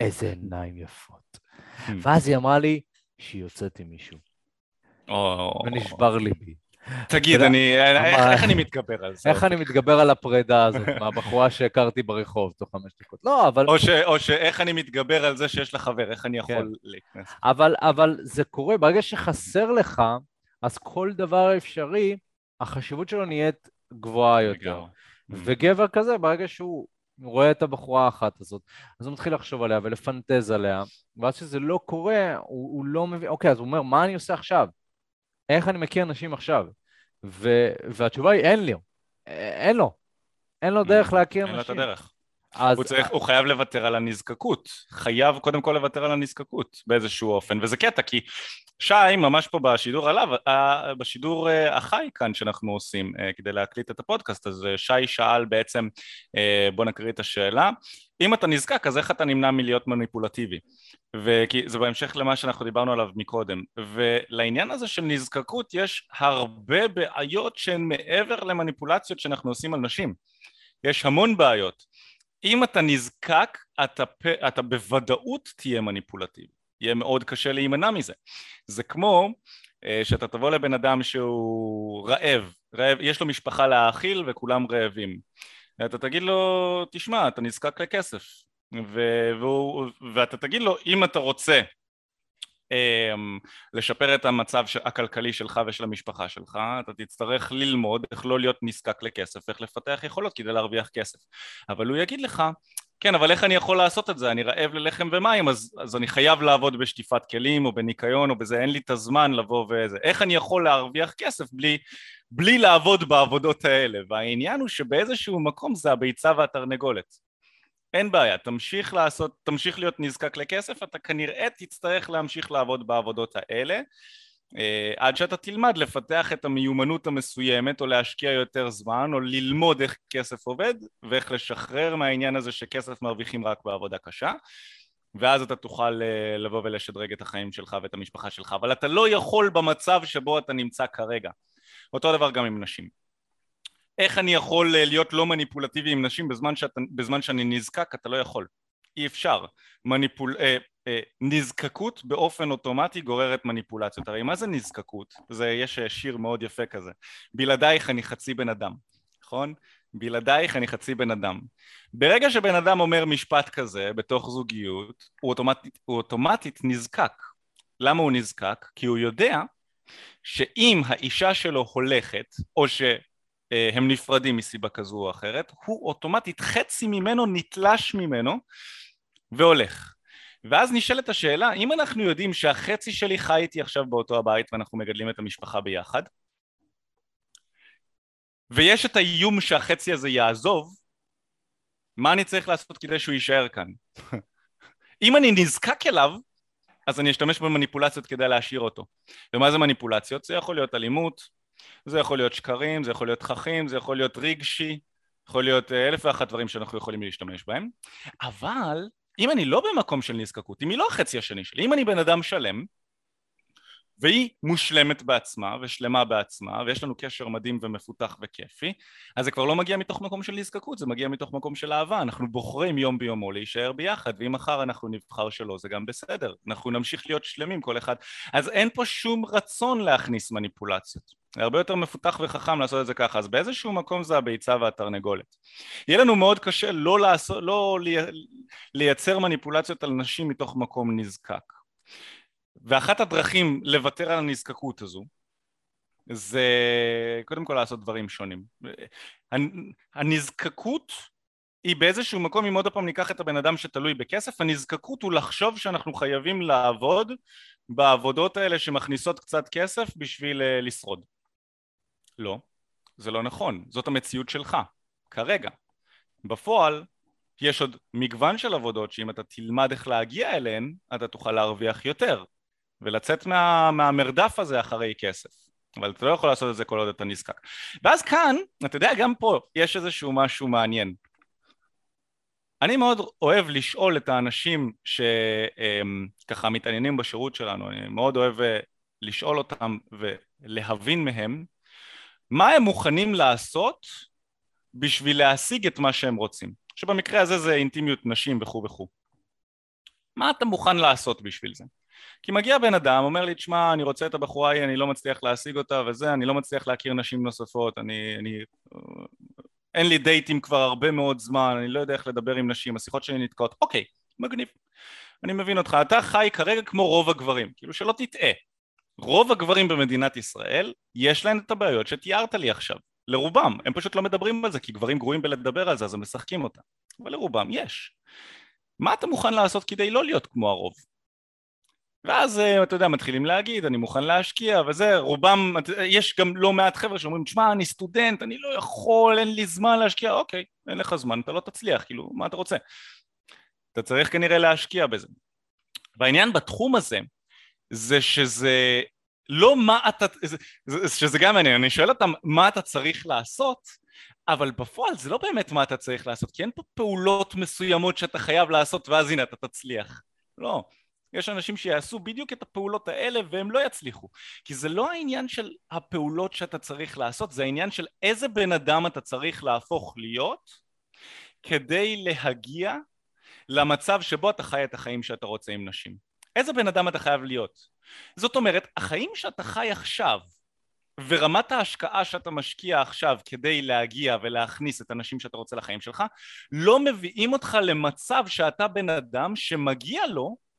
איזה עיניים יפות. ואז היא אמרה לי שהיא יוצאת עם מישהו. ונשבר ליבי. תגיד, איך אני מתגבר על זה? איך אני מתגבר על הפרידה הזאת, מהבחורה שהכרתי ברחוב, תוך 5 דקות? לא, אבל... או שאיך אני מתגבר על זה שיש לך חבר, איך אני יכול להיכנס? אבל זה קורה, ברגע שחסר לך, אז כל דבר אפשרי, החשיבות שלו נהיית גבוהה יותר. וגבר כזה, ברגע שהוא רואה את הבחורה האחת הזאת, אז הוא מתחיל לחשוב עליה ולפנטז עליה, ואז שזה לא קורה, הוא לא מבין, אוקיי, אז הוא אומר, מה אני עושה עכשיו? איך אני מכיר אנשים עכשיו? והתשובה היא, אין לי. אין לו. אין לו דרך להכיר אנשים. אין לו את הדרך. הוא חייב לוותר על הנזקקות. חייב קודם כל לוותר על הנזקקות, באיזשהו אופן. וזה קטע, כי... שי, ממש פה בשידור עליו, בשידור החי כאן שאנחנו עושים כדי להקליט את הפודקאסט, אז שי שאל בעצם, בוא נקריא את השאלה, אם אתה נזקק, אז איך אתה נמנע מלהיות מניפולטיבי? וכי זה בהמשך למה שאנחנו דיברנו עליו מקודם, ולעניין הזה של נזקקות יש הרבה בעיות שהן מעבר למניפולציות שאנחנו עושים על נשים, יש המון בעיות, אם אתה נזקק, אתה בוודאות תהיה מניפולטיבי. יהיה מאוד קשה להימנע מזה. זה כמו שאתה תבוא לבן אדם שהוא רעב, יש לו משפחה להאכיל וכולם רעבים. אתה תגיד לו, תשמע, אתה נזקק לכסף. ואתה תגיד לו, אם אתה רוצה לשפר את המצב הכלכלי שלך ושל המשפחה שלך, אתה תצטרך ללמוד איך לא להיות נזקק לכסף, איך לפתח יכולות כדי להרוויח כסף. אבל הוא יגיד לך, כן, אבל איך אני יכול לעשות את זה? אני רעב ללחם ומים, אז אני חייב לעבוד בשטיפת כלים או בניקיון או בזה, אין לי את הזמן לבוא וזה. איך אני יכול להרוויח כסף בלי לעבוד בעבודות האלה? והעניין הוא שבאיזשהו מקום זה הביצה והתרנגולת. אין בעיה, תמשיך להיות נזקק לכסף, אתה כנראה תצטרך להמשיך לעבוד בעבודות האלה, עד שאתה תלמד לפתח את המיומנות המסוימת או להשקיע יותר זמן או ללמוד איך כסף עובד ואיך לשחרר מהעניין הזה שכסף מרוויחים רק בעבודה קשה, ואז אתה תוכל לבוא ולשדרג את החיים שלך ואת המשפחה שלך, אבל אתה לא יכול במצב שבו אתה נמצא כרגע. אותו דבר גם עם נשים. איך אני יכול להיות לא מניפולטיבי עם נשים בזמן שאני נזקק? אתה לא יכול. אי אפשר. נזקקות באופן אוטומטי גוררת מניפולציות. הרי מה זה נזקקות? יש שיר מאוד יפה כזה. בלעדייך אני חצי בן אדם. נכון? בלעדייך אני חצי בן אדם. ברגע שבן אדם אומר משפט כזה בתוך זוגיות, הוא אוטומטית נזקק. למה הוא נזקק? כי הוא יודע שאם האישה שלו הולכת, או שהם נפרדים מסיבה כזו או אחרת, הוא אוטומטית חצי ממנו נתלש ממנו והולך. ואז נשאלת השאלה, אם אנחנו יודעים שהחצי שלי חי איתי עכשיו באותו הבית ואנחנו מגדלים את המשפחה ביחד, ויש את האיום שהחצי הזה יעזוב, מה אני צריך לעשות כדי שהוא יישאר כאן? אם אני נזקק אליו, אז אני אשתמש במניפולציות כדי להשאיר אותו. ומה זה מניפולציות? זה יכול להיות אלימות, זה יכול להיות שקרים, זה יכול להיות תככים, זה יכול להיות רגשי, יכול להיות אלף ואחת דברים שאנחנו יכולים להשתמש בהם. אבל אם אני לא במקום של נזקקות, אם היא לא החצי השני שלי, אם אני בן אדם שלם, והיא מושלמת בעצמה ושלמה בעצמה, ויש לנו קשר מדהים ומפותח וכיפי, אז זה כבר לא מגיע מתוך מקום של נזקקות, זה מגיע מתוך מקום של אהבה. אנחנו בוחרים יום ביומו להישאר ביחד, ואם מחר אנחנו נבחר שלא, זה גם בסדר. אנחנו נמשיך להיות שלמים כל אחד. אז אין פה שום רצון להכניס מניפולציות. הרבה יותר מפותח וחכם לעשות את זה ככה. אז באיזשהו מקום זה הביצה והתרנגולת. יהיה לנו מאוד קשה לא לייצר מניפולציות על נשים מתוך מקום נזקק. ואחת הדרכים לוותר על הנזקקות הזו, זה קודם כל לעשות דברים שונים. הנזקקות היא באיזשהו מקום, אם עוד פעם ניקח את הבן אדם שתלוי בכסף, הנזקקות הוא לחשוב שאנחנו חייבים לעבוד בעבודות האלה שמכניסות קצת כסף בשביל לשרוד. לא, זה לא נכון, זאת המציאות שלך, כרגע. בפועל, יש עוד מגוון של עבודות שאם אתה תלמד איך להגיע אליהן, אתה תוכל להרוויח יותר. ולצאת מהמרדף הזה אחרי כסף. אבל אתה לא יכול לעשות את זה כל עוד אתה נזקק. ואז כאן, אתה יודע, גם פה יש איזשהו משהו מעניין. אני מאוד אוהב לשאול את האנשים שככה מתעניינים בשירות שלנו, אני מאוד אוהב לשאול אותם ולהבין מהם, מה הם מוכנים לעשות בשביל להשיג את מה שהם רוצים. שבמקרה הזה זה אינטימיות נשים וכו' וכו'. מה אתה מוכן לעשות בשביל זה? כי מגיע בן אדם, אומר לי, תשמע, אני רוצה את הבחורה, אני לא מצליח להשיג אותה וזה, אני לא מצליח להכיר נשים נוספות, אין לי דייטים כבר הרבה מאוד זמן, אני לא יודע איך לדבר עם נשים, השיחות שלי נתקעות, אוקיי, מגניב, אני מבין אותך, אתה חי כרגע כמו רוב הגברים, כאילו שלא תטעה, רוב הגברים במדינת ישראל, יש להם את הבעיות שתיארת לי עכשיו, לרובם, הם פשוט לא מדברים על זה, כי גברים גרועים בלדבר על זה, אז הם משחקים אותה, אבל לרובם יש. מה אתה מוכן לעשות כדי לא להיות כמו הרוב? ואז, אתה יודע, מתחילים להגיד, אני מוכן להשקיע, וזה, רובם, יש גם לא מעט חבר'ה שאומרים, תשמע, אני סטודנט, אני לא יכול, אין לי זמן להשקיע, אוקיי, אין לך זמן, אתה לא תצליח, כאילו, מה אתה רוצה? אתה צריך כנראה להשקיע בזה. והעניין בתחום הזה, זה שזה לא מה אתה, שזה גם העניין, אני שואל אותם, מה אתה צריך לעשות? אבל בפועל זה לא באמת מה אתה צריך לעשות, כי אין פה פעולות מסוימות שאתה חייב לעשות, ואז הנה, אתה תצליח. לא. יש אנשים שיעשו בדיוק את הפעולות האלה והם לא יצליחו, כי זה לא העניין של הפעולות שאתה צריך לעשות, זה העניין של איזה בן אדם אתה צריך להפוך להיות כדי להגיע למצב שבו אתה חי את החיים שאתה רוצה עם נשים. איזה בן אדם אתה חייב להיות? זאת אומרת, החיים שאתה חי עכשיו ורמת ההשקעה שאתה משקיע עכשיו כדי להגיע ולהכניס את אנשים שאתה רוצה לחיים שלך, לא מביאים אותך למצב שאתה בן אדם שמגיע לו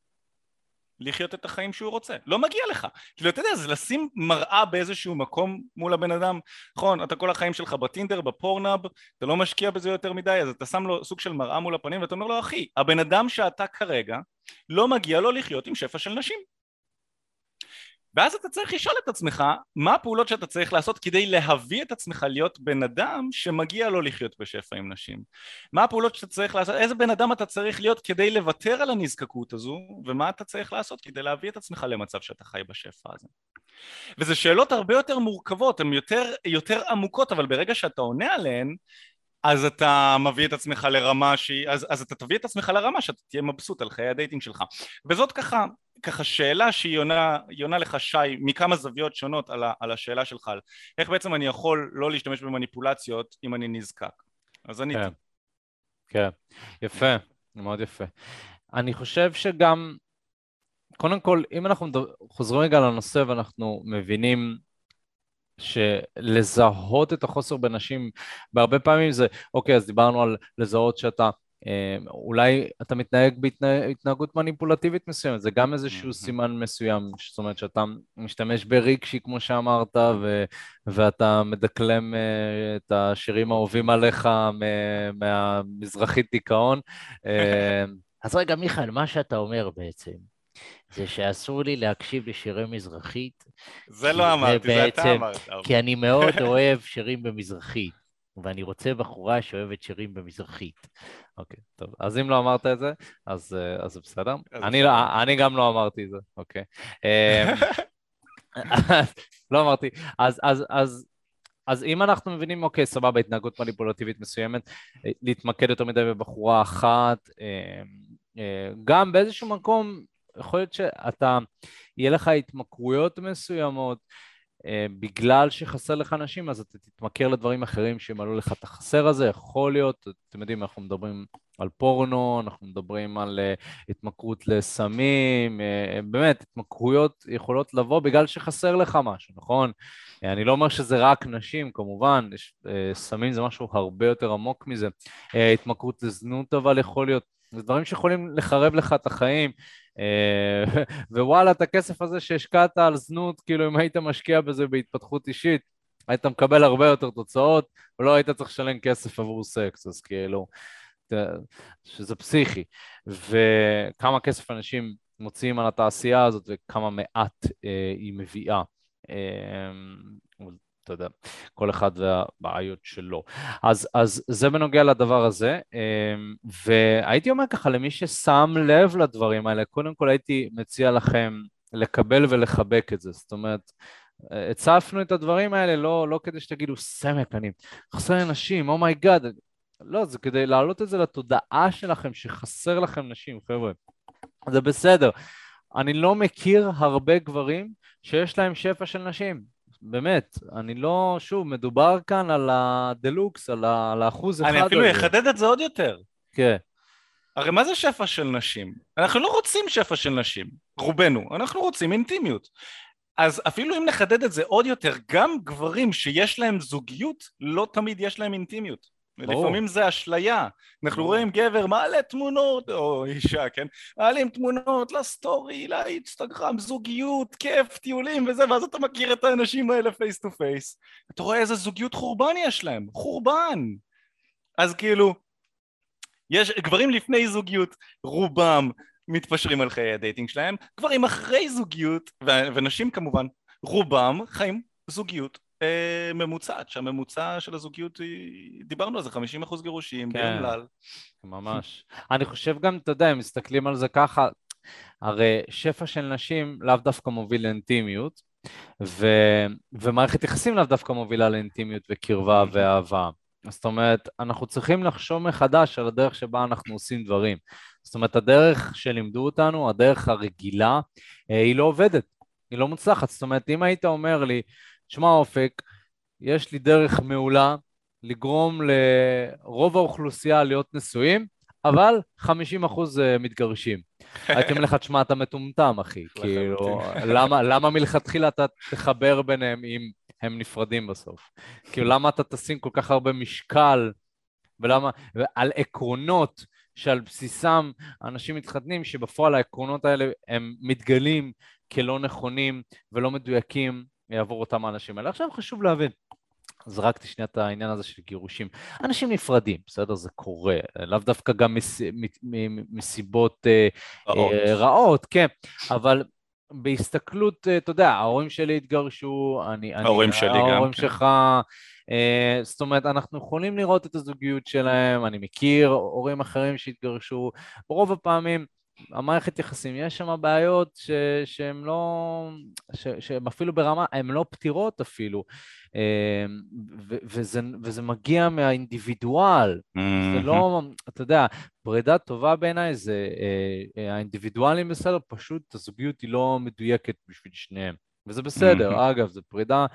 לחיות את החיים שהוא רוצה. לא מגיע לך. כאילו, אתה יודע, זה לשים מראה באיזשהו מקום מול הבן אדם. נכון, אתה כל החיים שלך בטינדר, בפורנאב, אתה לא משקיע בזה יותר מדי, אז אתה שם לו סוג של מראה מול הפנים, ואתה אומר לו, אחי, הבן אדם שאתה כרגע, לא מגיע לו לחיות עם שפע של נשים. ואז אתה צריך לשאול את עצמך, מה הפעולות שאתה צריך לעשות כדי להביא את עצמך להיות בן אדם שמגיע לו לחיות בשפע עם נשים? מה הפעולות שאתה צריך לעשות? איזה בן אדם אתה צריך להיות כדי לוותר על הנזקקות הזו? ומה אתה צריך לעשות כדי להביא את עצמך למצב שאתה חי בשפע הזה? וזה שאלות הרבה יותר מורכבות, הן יותר עמוקות, אבל ברגע שאתה עונה עליהן, אז אתה מביא את עצמך לרמה שהיא, אז אתה תביא את עצמך לרמה שאתה תהיה מבסוט על חיי הדייטינג שלך. וזאת ככה שאלה שהיא עונה לך שי מכמה זוויות שונות על השאלה שלך, על איך בעצם אני יכול לא להשתמש במניפולציות אם אני נזקק. אז אני... כן, יפה, מאוד יפה. אני חושב שגם, קודם כל, אם אנחנו חוזרים רגע לנושא ואנחנו מבינים, שלזהות את החוסר בנשים, בהרבה פעמים זה, אוקיי, אז דיברנו על לזהות שאתה, אולי אתה מתנהג בהתנהגות מניפולטיבית מסוימת, זה גם איזשהו סימן מסוים, זאת אומרת שאתה משתמש ברגשי, כמו שאמרת, ואתה מדקלם את השירים האהובים עליך מהמזרחית דיכאון, אז רגע, מיכאל, מה שאתה אומר בעצם, זה שאסור לי להקשיב לשירי מזרחית. זה לא אמרתי, זה אתה אמרת. כי אני מאוד אוהב שירים במזרחית, ואני רוצה בחורה שאוהבת שירים במזרחית. אוקיי, טוב. אז אם לא אמרת את זה, אז בסדר. אני גם לא אמרתי את זה, אוקיי. לא אמרתי. אז אם אנחנו מבינים, אוקיי, סבבה, התנהגות מניפולטיבית מסוימת, להתמקד יותר מדי בבחורה אחת, גם באיזשהו מקום, יכול להיות שאתה, יהיה לך התמכרויות מסוימות, בגלל שחסר לך אנשים, אז אתה תתמכר לדברים אחרים שימלאו לך את החסר הזה, יכול להיות, אתם יודעים, אנחנו מדברים על פורנו, אנחנו מדברים על התמכרות לסמים, באמת, התמכרויות יכולות לבוא בגלל שחסר לך משהו, נכון? אני לא אומר שזה רק נשים, כמובן, סמים זה משהו הרבה יותר עמוק מזה, התמכרות לזנות אבל יכול להיות, זה דברים שיכולים לחרב לך את החיים, ווואלה, את הכסף הזה שהשקעת על זנות, כאילו אם היית משקיע בזה בהתפתחות אישית, היית מקבל הרבה יותר תוצאות, ולא היית צריך לשלם כסף עבור סקס, אז כאילו, שזה פסיכי. וכמה כסף אנשים מוציאים על התעשייה הזאת, וכמה מעט היא מביאה. אתה יודע, כל אחד והבעיות שלו. אז זה בנוגע לדבר הזה, והייתי אומר ככה, למי ששם לב לדברים האלה, קודם כל הייתי מציע לכם לקבל ולחבק את זה, זאת אומרת, הצפנו את הדברים האלה, לא כדי שתגידו, סמק, אני חסר נשים, אומייגאד, לא, זה כדי להעלות את זה לתודעה שלכם, שחסר לכם נשים, חבר'ה, זה בסדר. אני לא מכיר הרבה גברים שיש להם שפע של נשים, באמת, אני לא, שוב, מדובר כאן על הדלוקס, על האחוז אחד. אני אפילו אחדד את זה עוד יותר. כן. הרי מה זה שפע של נשים? אנחנו לא רוצים שפע של נשים, רובנו, אנחנו רוצים אינטימיות. אז אפילו אם נחדד את זה עוד יותר, גם גברים שיש להם זוגיות, לא תמיד יש להם אינטימיות. לפעמים זה אשליה, אנחנו רואים גבר מעלה תמונות, או אישה, כן? מעלים תמונות לסטורי, לאינסטגרם, זוגיות, כיף, טיולים וזה, ואז אתה מכיר את האנשים האלה פייס טו פייס. אתה רואה איזה זוגיות חורבן יש להם, חורבן. אז כאילו, יש גברים לפני זוגיות, רובם מתפשרים על חיי הדייטינג שלהם, גברים אחרי זוגיות, ונשים כמובן, רובם חיים זוגיות. ממוצעת, שהממוצע של הזוגיות, דיברנו על זה, 50% גירושים, ביומלל. ממש. אני חושב גם, אתה יודע, אם מסתכלים על זה ככה, הרי שפע של נשים לאו דווקא מוביל לאינטימיות, ומערכת יחסים לאו דווקא מובילה לאינטימיות וקרבה ואהבה. זאת אומרת, אנחנו צריכים לחשוב מחדש על הדרך שבה אנחנו עושים דברים. זאת אומרת, הדרך שלימדו אותנו, הדרך הרגילה, היא לא עובדת, היא לא מוצלחת. זאת אומרת, אם היית אומר לי, שמע אופק, יש לי דרך מעולה לגרום לרוב האוכלוסייה להיות נשואים, אבל 50% מתגרשים. הייתי מלך, תשמע, אתה מטומטם, אחי. כאילו, למה מלכתחילה אתה תחבר ביניהם אם הם נפרדים בסוף? כאילו, למה אתה תשים כל כך הרבה משקל, ולמה, על עקרונות שעל בסיסם אנשים מתחתנים, שבפועל העקרונות האלה הם מתגלים כלא נכונים ולא מדויקים, יעבור אותם האנשים האלה. עכשיו חשוב להבין, זרקתי שנייה את העניין הזה של גירושים. אנשים נפרדים, בסדר? זה קורה. לאו דווקא גם מסיבות רעות, כן. אבל בהסתכלות, אתה יודע, ההורים שלי התגרשו, ההורים שלי גם. ההורים שלך, זאת אומרת, אנחנו יכולים לראות את הזוגיות שלהם, אני מכיר הורים אחרים שהתגרשו, ברוב הפעמים, המערכת יחסים, יש שם בעיות שהן לא, שהן אפילו ברמה, הן לא פתירות אפילו, וזה מגיע מהאינדיבידואל, זה לא, אתה יודע, פרידה טובה בעיניי, זה האינדיבידואלים בסדר, פשוט הזוגיות היא לא מדויקת בשביל שניהם, וזה בסדר, אגב, זה פרידה,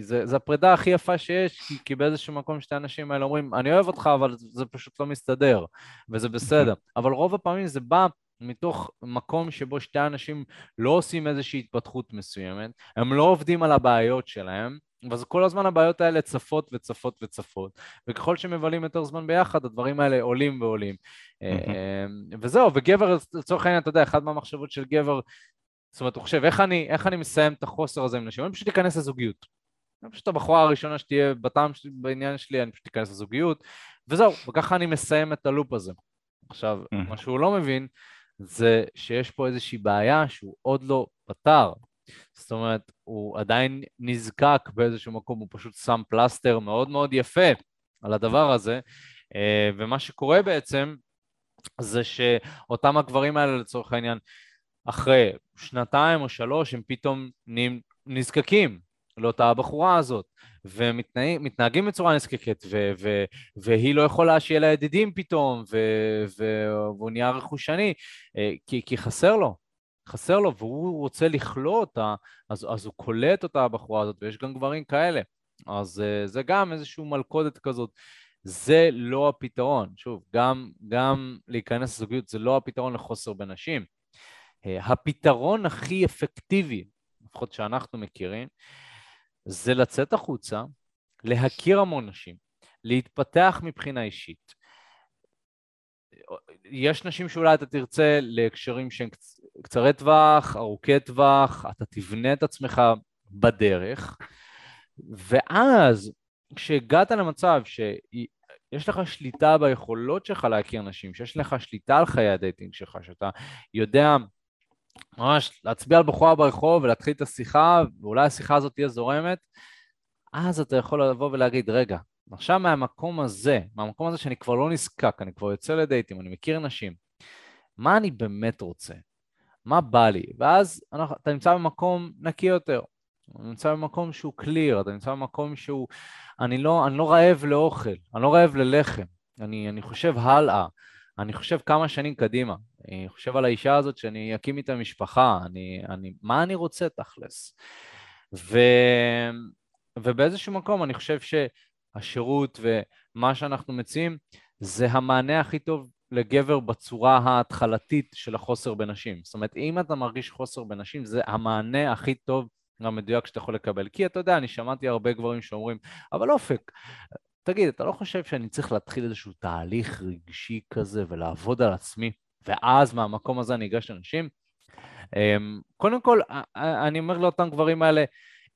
זה הפרידה הכי יפה שיש, כי באיזשהו מקום שתי אנשים האלה אומרים, אני אוהב אותך, אבל זה פשוט לא מסתדר, וזה בסדר. אבל רוב הפעמים זה בא מתוך מקום שבו שתי אנשים לא עושים איזושהי התפתחות מסוימת, הם לא עובדים על הבעיות שלהם, ואז כל הזמן הבעיות האלה צפות וצפות וצפות, וככל שמבלים יותר זמן ביחד, הדברים האלה עולים ועולים. וזהו, וגבר, לצורך העניין, אתה יודע, אחד מהמחשבות של גבר, זאת אומרת, הוא חושב, איך אני מסיים את החוסר הזה עם נשים? אני פשוט אכנס לזוגיות. אני פשוט הבחורה הראשונה שתהיה בטעם בעניין שלי, אני פשוט אכנס לזוגיות, וזהו, וככה אני מסיים את הלופ הזה. עכשיו, מה שהוא לא מבין, זה שיש פה איזושהי בעיה שהוא עוד לא פתר. זאת אומרת, הוא עדיין נזקק באיזשהו מקום, הוא פשוט שם פלסטר מאוד מאוד יפה על הדבר הזה, ומה שקורה בעצם, זה שאותם הגברים האלה לצורך העניין, אחרי 2 או 3, הם פתאום נזקקים לאותה הבחורה הזאת, ומתנהגים בצורה נזקקת, והיא לא יכולה שיהיה לה ידידים פתאום, והוא נהיה רכושני, כי חסר לו. חסר לו, והוא רוצה לכלוא אותה, אז הוא קולט אותה הבחורה הזאת, ויש גם גברים כאלה. אז זה גם איזושהי מלכודת כזאת. זה לא הפתרון. שוב, גם להיכנס לזוגיות, זה לא הפתרון לחוסר בנשים. הפתרון הכי אפקטיבי, לפחות שאנחנו מכירים, זה לצאת החוצה, להכיר המון נשים, להתפתח מבחינה אישית. יש נשים שאולי אתה תרצה להקשרים שהם קצרי טווח, ארוכי טווח, אתה תבנה את עצמך בדרך, ואז כשהגעת למצב שיש לך שליטה ביכולות שלך להכיר נשים, שיש לך שליטה על חיי הדייטינג שלך, שאתה יודע ממש להצביע על בחורה ברחוב ולהתחיל את השיחה, ואולי השיחה הזאת תהיה זורמת, אז אתה יכול לבוא ולהגיד, רגע, עכשיו מהמקום הזה שאני כבר לא נזקק, אני כבר יוצא לדייטים, אני מכיר נשים, מה אני באמת רוצה? מה בא לי? ואז אתה נמצא במקום נקי יותר, אתה נמצא במקום שהוא קליר, אתה נמצא במקום שהוא, אני לא רעב לאוכל, אני לא רעב ללחם, אני חושב הלאה, אני חושב כמה שנים קדימה, אני חושב על האישה הזאת שאני אקים איתה משפחה, מה אני רוצה תכלס? ובאיזשהו מקום אני חושב שהשירות ומה שאנחנו מציעים, זה המענה הכי טוב לגבר בצורה ההתחלתית של החוסר בנשים. זאת אומרת, אם אתה מרגיש חוסר בנשים, זה המענה הכי טוב המדויק שאתה יכול לקבל. כי אתה יודע, אני שמעתי הרבה גברים שאומרים, אבל אופק, תגיד, אתה לא חושב שאני צריך להתחיל איזשהו תהליך רגשי כזה ולעבוד על עצמי, ואז מהמקום הזה אני אגש לנשים? קודם כל, אני אומר לאותם גברים האלה,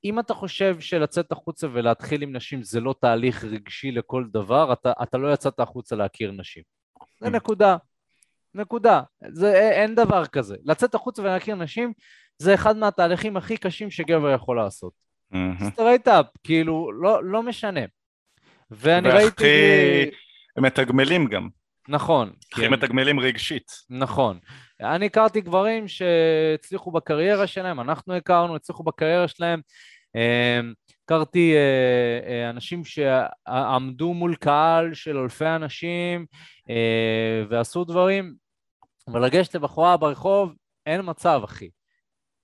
אם אתה חושב שלצאת החוצה ולהתחיל עם נשים זה לא תהליך רגשי לכל דבר, אתה לא יצאת החוצה להכיר נשים. זה נקודה. אין דבר כזה. לצאת החוצה ולהכיר נשים, זה אחד מהתהליכים הכי קשים שגבר יכול לעשות. סטרייט אפ, כאילו, לא משנה. ואני ראיתי... הם מתגמלים גם. נכון. כי הם מתגמלים רגשית. נכון. אני הכרתי גברים שהצליחו בקריירה שלהם, אנחנו הכרנו, הצליחו בקריירה שלהם, הכרתי אנשים שעמדו מול קהל של אלפי אנשים, ועשו דברים, ולגשת לבחורה ברחוב, אין מצב, אחי.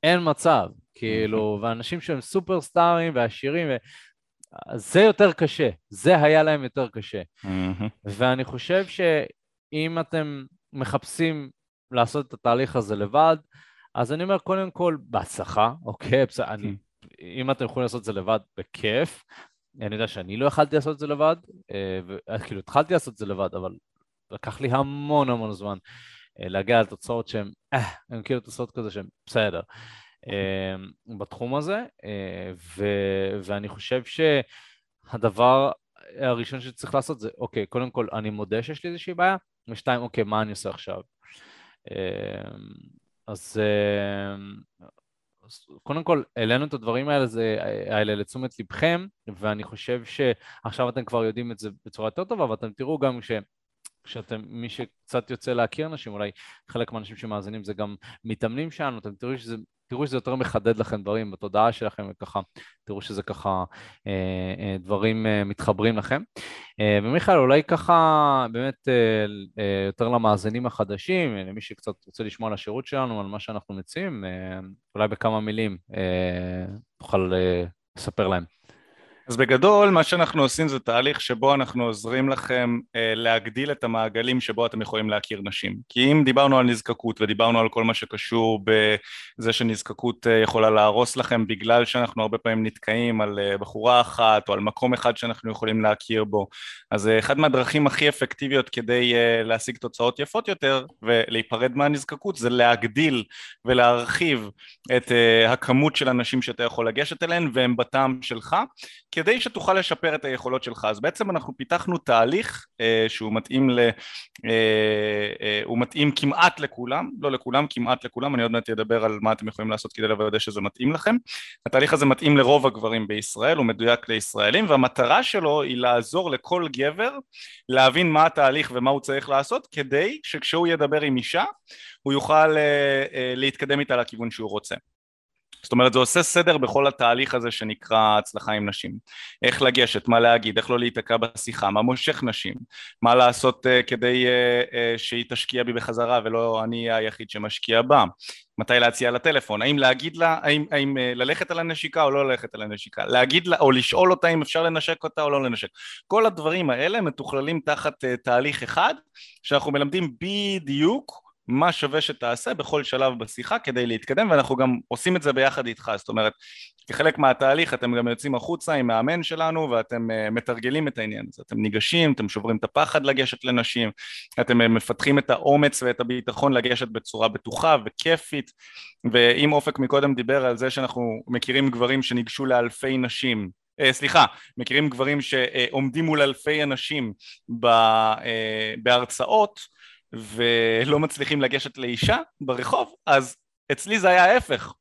אין מצב, כאילו, ואנשים שהם סופרסטארים ועשירים, זה יותר קשה, זה היה להם יותר קשה. ואני חושב שאם אתם מחפשים לעשות את התהליך הזה לבד, אז אני אומר, קודם כל, בהצלחה, אוקיי, אם אתם יכולים לעשות את זה לבד, בכיף. אני יודע שאני לא יכלתי לעשות את זה לבד, כאילו התחלתי לעשות את זה לבד, אבל לקח לי המון המון זמן להגיע לתוצאות שהן, אני מכיר לתוצאות כזה שהן בסדר, בתחום הזה, ואני חושב שהדבר הראשון שצריך לעשות זה, אוקיי, קודם כל, אני מודה שיש לי איזושהי בעיה, ושתיים, אוקיי, מה אני עושה עכשיו? אז... קודם כל, העלינו את הדברים האלה לתשומת לבכם, ואני חושב שעכשיו אתם כבר יודעים את זה בצורה יותר טובה, ואתם תראו גם כשאתם, מי שקצת יוצא להכיר אנשים, אולי חלק מהאנשים שמאזינים זה גם מתאמנים שלנו, אתם תראו שזה יותר מחדד לכם דברים בתודעה שלכם, וככה, תראו שזה ככה דברים מתחברים לכם. ומיכל, אולי ככה באמת יותר למאזינים החדשים, למי שקצת רוצה לשמוע על השירות שלנו, על מה שאנחנו מציעים, אולי בכמה מילים תוכל לספר להם. אז בגדול, מה שאנחנו עושים זה תהליך שבו אנחנו עוזרים לכם להגדיל את המעגלים שבו אתם יכולים להכיר נשים. כי אם דיברנו על נזקקות ודיברנו על כל מה שקשור בזה שנזקקות יכולה להרוס לכם בגלל שאנחנו הרבה פעמים נתקעים על בחורה אחת או על מקום אחד שאנחנו יכולים להכיר בו, אז אחד מהדרכים הכי אפקטיביות כדי להשיג תוצאות יפות יותר ולהיפרד מהנזקקות זה להגדיל ולהרחיב את הכמות של אנשים שאתה יכול לגשת אליהן והם בטעם שלך, כדי שתוכל לשפר את היכולות שלך. אז בעצם אנחנו פיתחנו תהליך שהוא מתאים הוא מתאים כמעט לכולם, לא לכולם, כמעט לכולם, אני עוד מעט אדבר על מה אתם יכולים לעשות כדי לוודא שזה מתאים לכם. התהליך הזה מתאים לרוב הגברים בישראל, הוא מדויק לישראלים, והמטרה שלו היא לעזור לכל גבר להבין מה התהליך ומה הוא צריך לעשות, כדי שכשהוא ידבר עם אישה, הוא יוכל להתקדם איתה לכיוון שהוא רוצה. זאת אומרת, זה עושה סדר בכל התהליך הזה שנקרא הצלחה עם נשים. איך לגשת, מה להגיד, איך לא להיתקע בשיחה, מה מושך נשים, מה לעשות כדי שהיא תשקיע בי בחזרה ולא אני היחיד שמשקיע בה, מתי להציע לטלפון, האם להגיד לה, האם ללכת על הנשיקה או לא ללכת על הנשיקה, להגיד לה או לשאול אותה אם אפשר לנשק אותה או לא לנשק. כל הדברים האלה מתוכללים תחת תהליך אחד, שאנחנו מלמדים בדיוק מה שווה שתעשה בכל שלב בשיחה כדי להתקדם, ואנחנו גם עושים את זה ביחד איתך. זאת אומרת, כחלק מהתהליך אתם גם יוצאים החוצה עם מאמן שלנו ואתם מתרגלים את העניין הזה, אתם ניגשים, אתם שוברים את הפחד לגשת לנשים, אתם מפתחים את האומץ ואת הביטחון לגשת בצורה בטוחה וכיפית. ואם אופק מקודם דיבר על זה שאנחנו מכירים גברים שניגשו לאלפי נשים, סליחה, מכירים גברים שעומדים מול אלפי אנשים בהרצאות, ולא מצליחים לגשת לאישה ברחוב, אז אצלי זה היה ההפך.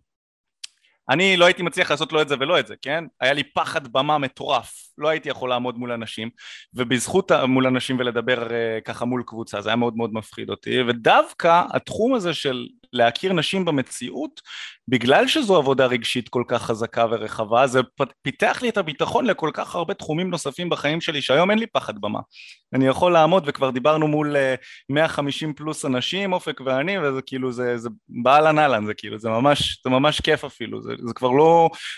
אני לא הייתי מצליח לעשות לא את זה ולא את זה, כן? היה לי פחד במה מטורף, לא הייתי יכול לעמוד מול אנשים, ובזכות מול אנשים ולדבר ככה מול קבוצה, זה היה מאוד מאוד מפחיד אותי, ודווקא התחום הזה של להכיר נשים במציאות, בגלל שזו עבודה רגשית כל כך חזקה ורחבה, זה פיתח לי את הביטחון לכל כך הרבה תחומים נוספים בחיים שלי, שהיום אין לי פחד במה. אני יכול לעמוד, וכבר דיברנו מול 150 פלוס אנשים, אופק ואני, וזה כאילו, זה בעלן עלן, זה כאילו, זה ממש כיף אפילו, זה כבר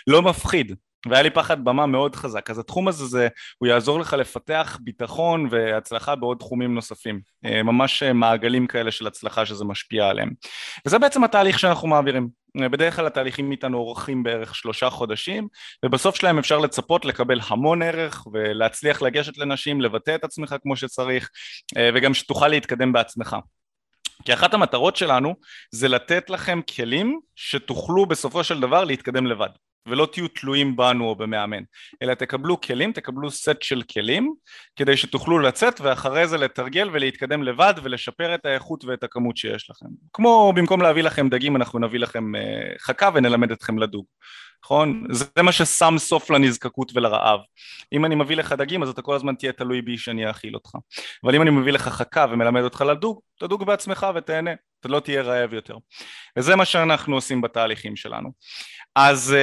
לא מפחיד. והיה לי פחד במה מאוד חזק, אז התחום הזה הוא יעזור לך לפתח ביטחון והצלחה בעוד תחומים נוספים, ממש מעגלים כאלה של הצלחה שזה משפיע עליהם, וזה בעצם התהליך שאנחנו מעבירים. בדרך כלל התהליכים איתנו אורכים בערך 3 חודשים, ובסוף שלהם אפשר לצפות לקבל המון ערך ולהצליח לגשת לנשים, לבטא את עצמך כמו שצריך, וגם שתוכל להתקדם בעצמך. כי אחת המטרות שלנו זה לתת לכם כלים שתוכלו בסופו של דבר להתקדם לבד, ולא תהיו תלויים בנו או במאמן, אלא תקבלו כלים, תקבלו סט של כלים, כדי שתוכלו לצאת ואחרי זה לתרגל ולהתקדם לבד ולשפר את האיכות ואת הכמות שיש לכם. כמו במקום להביא לכם דגים, אנחנו נביא לכם חכה ונלמד אתכם לדוג. נכון? זה מה ששם סוף לנזקקות ולרעב. אם אני מביא לך דגים, אז אתה כל הזמן תהיה תלוי בי שאני אאכיל אותך. אבל אם אני מביא לך חכה ומלמד אותך לדוג, תדוג בעצמך ותהנה, אתה לא תהיה רעב יותר. וזה מה שאנחנו עושים בתהליכים שלנו. אז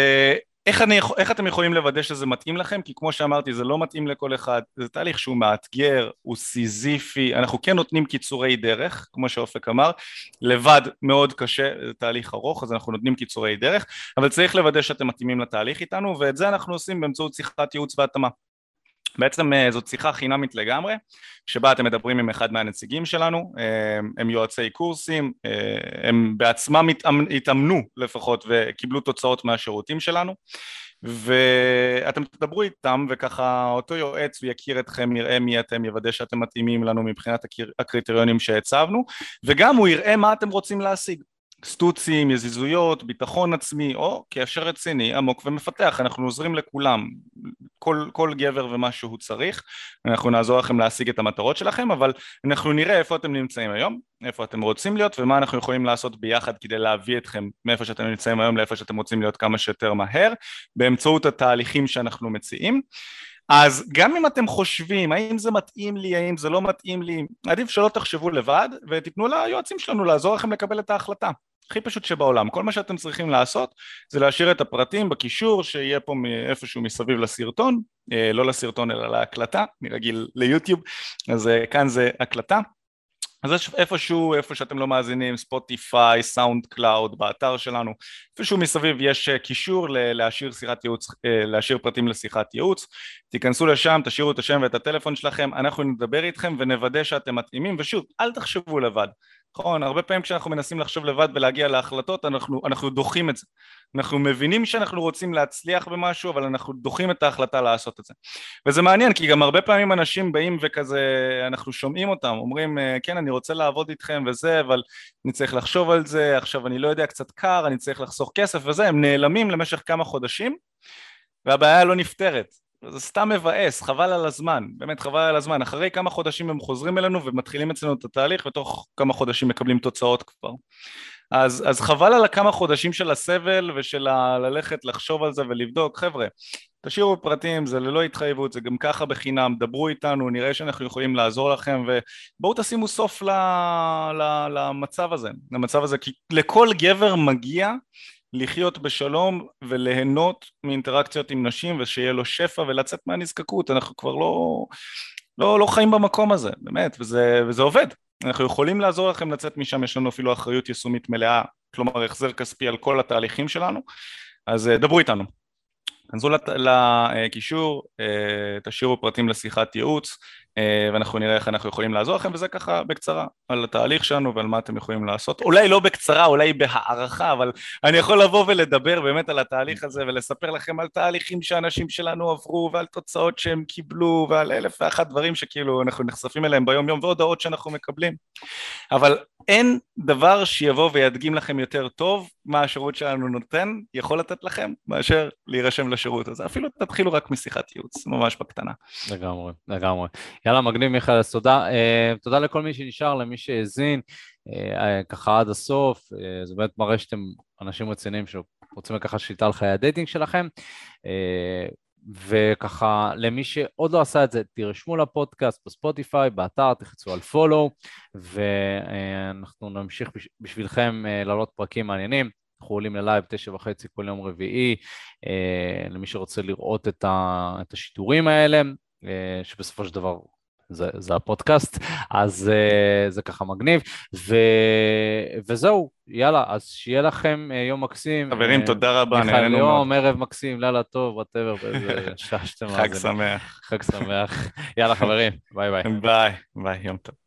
איך אתם יכולים לוודא שזה מתאים לכם? כי כמו שאמרתי, זה לא מתאים לכל אחד, זה תהליך שהוא מאתגר, הוא סיזיפי, אנחנו כן נותנים קיצורי דרך, כמו שאופק אמר, לבד מאוד קשה, זה תהליך ארוך, אז אנחנו נותנים קיצורי דרך, אבל צריך לוודא שאתם מתאימים לתהליך איתנו, ואת זה אנחנו עושים באמצעות שיחת ייעוץ והתאמה. בעצם זאת שיחה חינמית לגמרי, שבה אתם מדברים עם אחד מהנציגים שלנו, הם יועצי קורסים, הם בעצמם התאמנו לפחות וקיבלו תוצאות מהשירותים שלנו, ואתם תדברו איתם וככה אותו יועץ יכיר אתכם, יראה מי אתם, יוודא שאתם מתאימים לנו מבחינת הקריטריונים שהצבנו, וגם הוא יראה מה אתם רוצים להשיג. סטוצים, יזיזויות, ביטחון עצמי, או כאפשר רציני, עמוק ומפתח. אנחנו עוזרים לכולם, כל גבר ומה שהוא צריך, אנחנו נעזור לכם להשיג את המטרות שלכם, אבל אנחנו נראה איפה אתם נמצאים היום, איפה אתם רוצים להיות, ומה אנחנו יכולים לעשות ביחד כדי להביא אתכם מאיפה שאתם נמצאים היום לאיפה שאתם רוצים להיות כמה שיותר מהר, באמצעות התהליכים שאנחנו מציעים. אז גם אם אתם חושבים, האם זה מתאים לי, האם זה לא מתאים לי, עדיף שלא תחשבו לבד, ותיתנו ליועצים שלנו לעזור לכם לקבל את ההחלטה. הכי פשוט שבעולם, כל מה שאתם צריכים לעשות, זה להשאיר את הפרטים בקישור, שיהיה פה איפשהו מסביב לסרטון, לא לסרטון אלא להקלטה, מרגיל ליוטיוב, אז כאן זה הקלטה. אז איפשהו, איפה שאתם לא מאזינים, ספוטיפיי, סאונד קלאוד, באתר שלנו, איפשהו מסביב יש קישור להשאיר פרטים לשיחת ייעוץ, תיכנסו לשם, תשאירו את השם ואת הטלפון שלכם, אנחנו נדבר איתכם ונוודא שאתם מתאימים, ושוב, אל תחשבו לבד. נכון, הרבה פעמים כשאנחנו מנסים לחשוב לבד ולהגיע להחלטות, אנחנו דוחים את זה. אנחנו מבינים שאנחנו רוצים להצליח במשהו, אבל אנחנו דוחים את ההחלטה לעשות את זה. וזה מעניין, כי גם הרבה פעמים אנשים באים וכזה, אנחנו שומעים אותם, אומרים, כן, אני רוצה לעבוד איתכם וזה, אבל אני צריך לחשוב על זה, עכשיו אני לא יודע, קצת קר, אני צריך לחסוך כסף וזה, הם נעלמים למשך כמה חודשים, והבעיה לא נפתרת. זה סתם מבאס, חבל על הזמן, באמת חבל על הזמן. אחרי כמה חודשים הם חוזרים אלינו ומתחילים אצלנו את התהליך, ותוך כמה חודשים מקבלים תוצאות כבר. אז חבל על הכמה חודשים של הסבל ושל ללכת לחשוב על זה ולבדוק. חבר'ה, תשאירו פרטים, זה ללא התחייבות, זה גם ככה בחינם, דברו איתנו, נראה שאנחנו יכולים לעזור לכם, ובואו תשימו סוף למצב הזה, כי לכל גבר מגיע לחיות בשלום וליהנות מאינטראקציות עם נשים, ושיהיה לו שפע ולצאת מהנזקקות. אנחנו כבר לא חיים במקום הזה, באמת, וזה עובד. אנחנו יכולים לעזור לכם לצאת משם, יש לנו אפילו אחריות יישומית מלאה, כלומר החזר כספי על כל התהליכים שלנו, אז דברו איתנו. תנסו לקישור, תשאירו פרטים לשיחת ייעוץ, ואנחנו נראה איך אנחנו יכולים לעזור לכם, וזה ככה בקצרה, על התהליך שלנו ועל מה אתם יכולים לעשות. אולי לא בקצרה, אולי בהערכה, אבל אני יכול לבוא ולדבר באמת על התהליך הזה, ולספר לכם על תהליכים שאנשים שלנו עברו, ועל תוצאות שהם קיבלו, ועל 1,001 דברים שכאילו אנחנו נחשפים אליהם ביום יום, והודעות שאנחנו מקבלים. אבל אין דבר שיבוא וידגים לכם יותר טוב מה השירות שלנו נותן, יכול לתת לכם, מאשר להירשם לשירות הזה. אפילו תתחילו רק משיחת ייעוץ, ממש בקטנה. לגמרי, לגמרי. יאללה, מגניב מיכאל, אז תודה. תודה לכל מי שנשאר, למי שהזין, ככה עד הסוף. זה באמת מראה שאתם אנשים רציניים שרוצים לקחת שליטה על חיי הדייטינג שלכם. וככה, למי שעוד לא עשה את זה, תירשמו לפודקאסט בספוטיפיי, באתר, תחצו על פולו, ואנחנו נמשיך בשבילכם לעלות פרקים מעניינים. אנחנו עולים ללייב 9:30 כל יום רביעי, למי שרוצה לראות את השידורים האלה, שבסופו של דבר זה הפודקאסט, אז זה ככה מגניב, וזהו, יאללה, אז שיהיה לכם יום מקסים. חברים, תודה רבה, נהנינו מאוד. ערב מקסים, לילה טוב, וואטאבר, באיזה שעה שאתם מאזינים. חג שמח. חג שמח. יאללה, חברים, ביי ביי. ביי, ביי, יום טוב.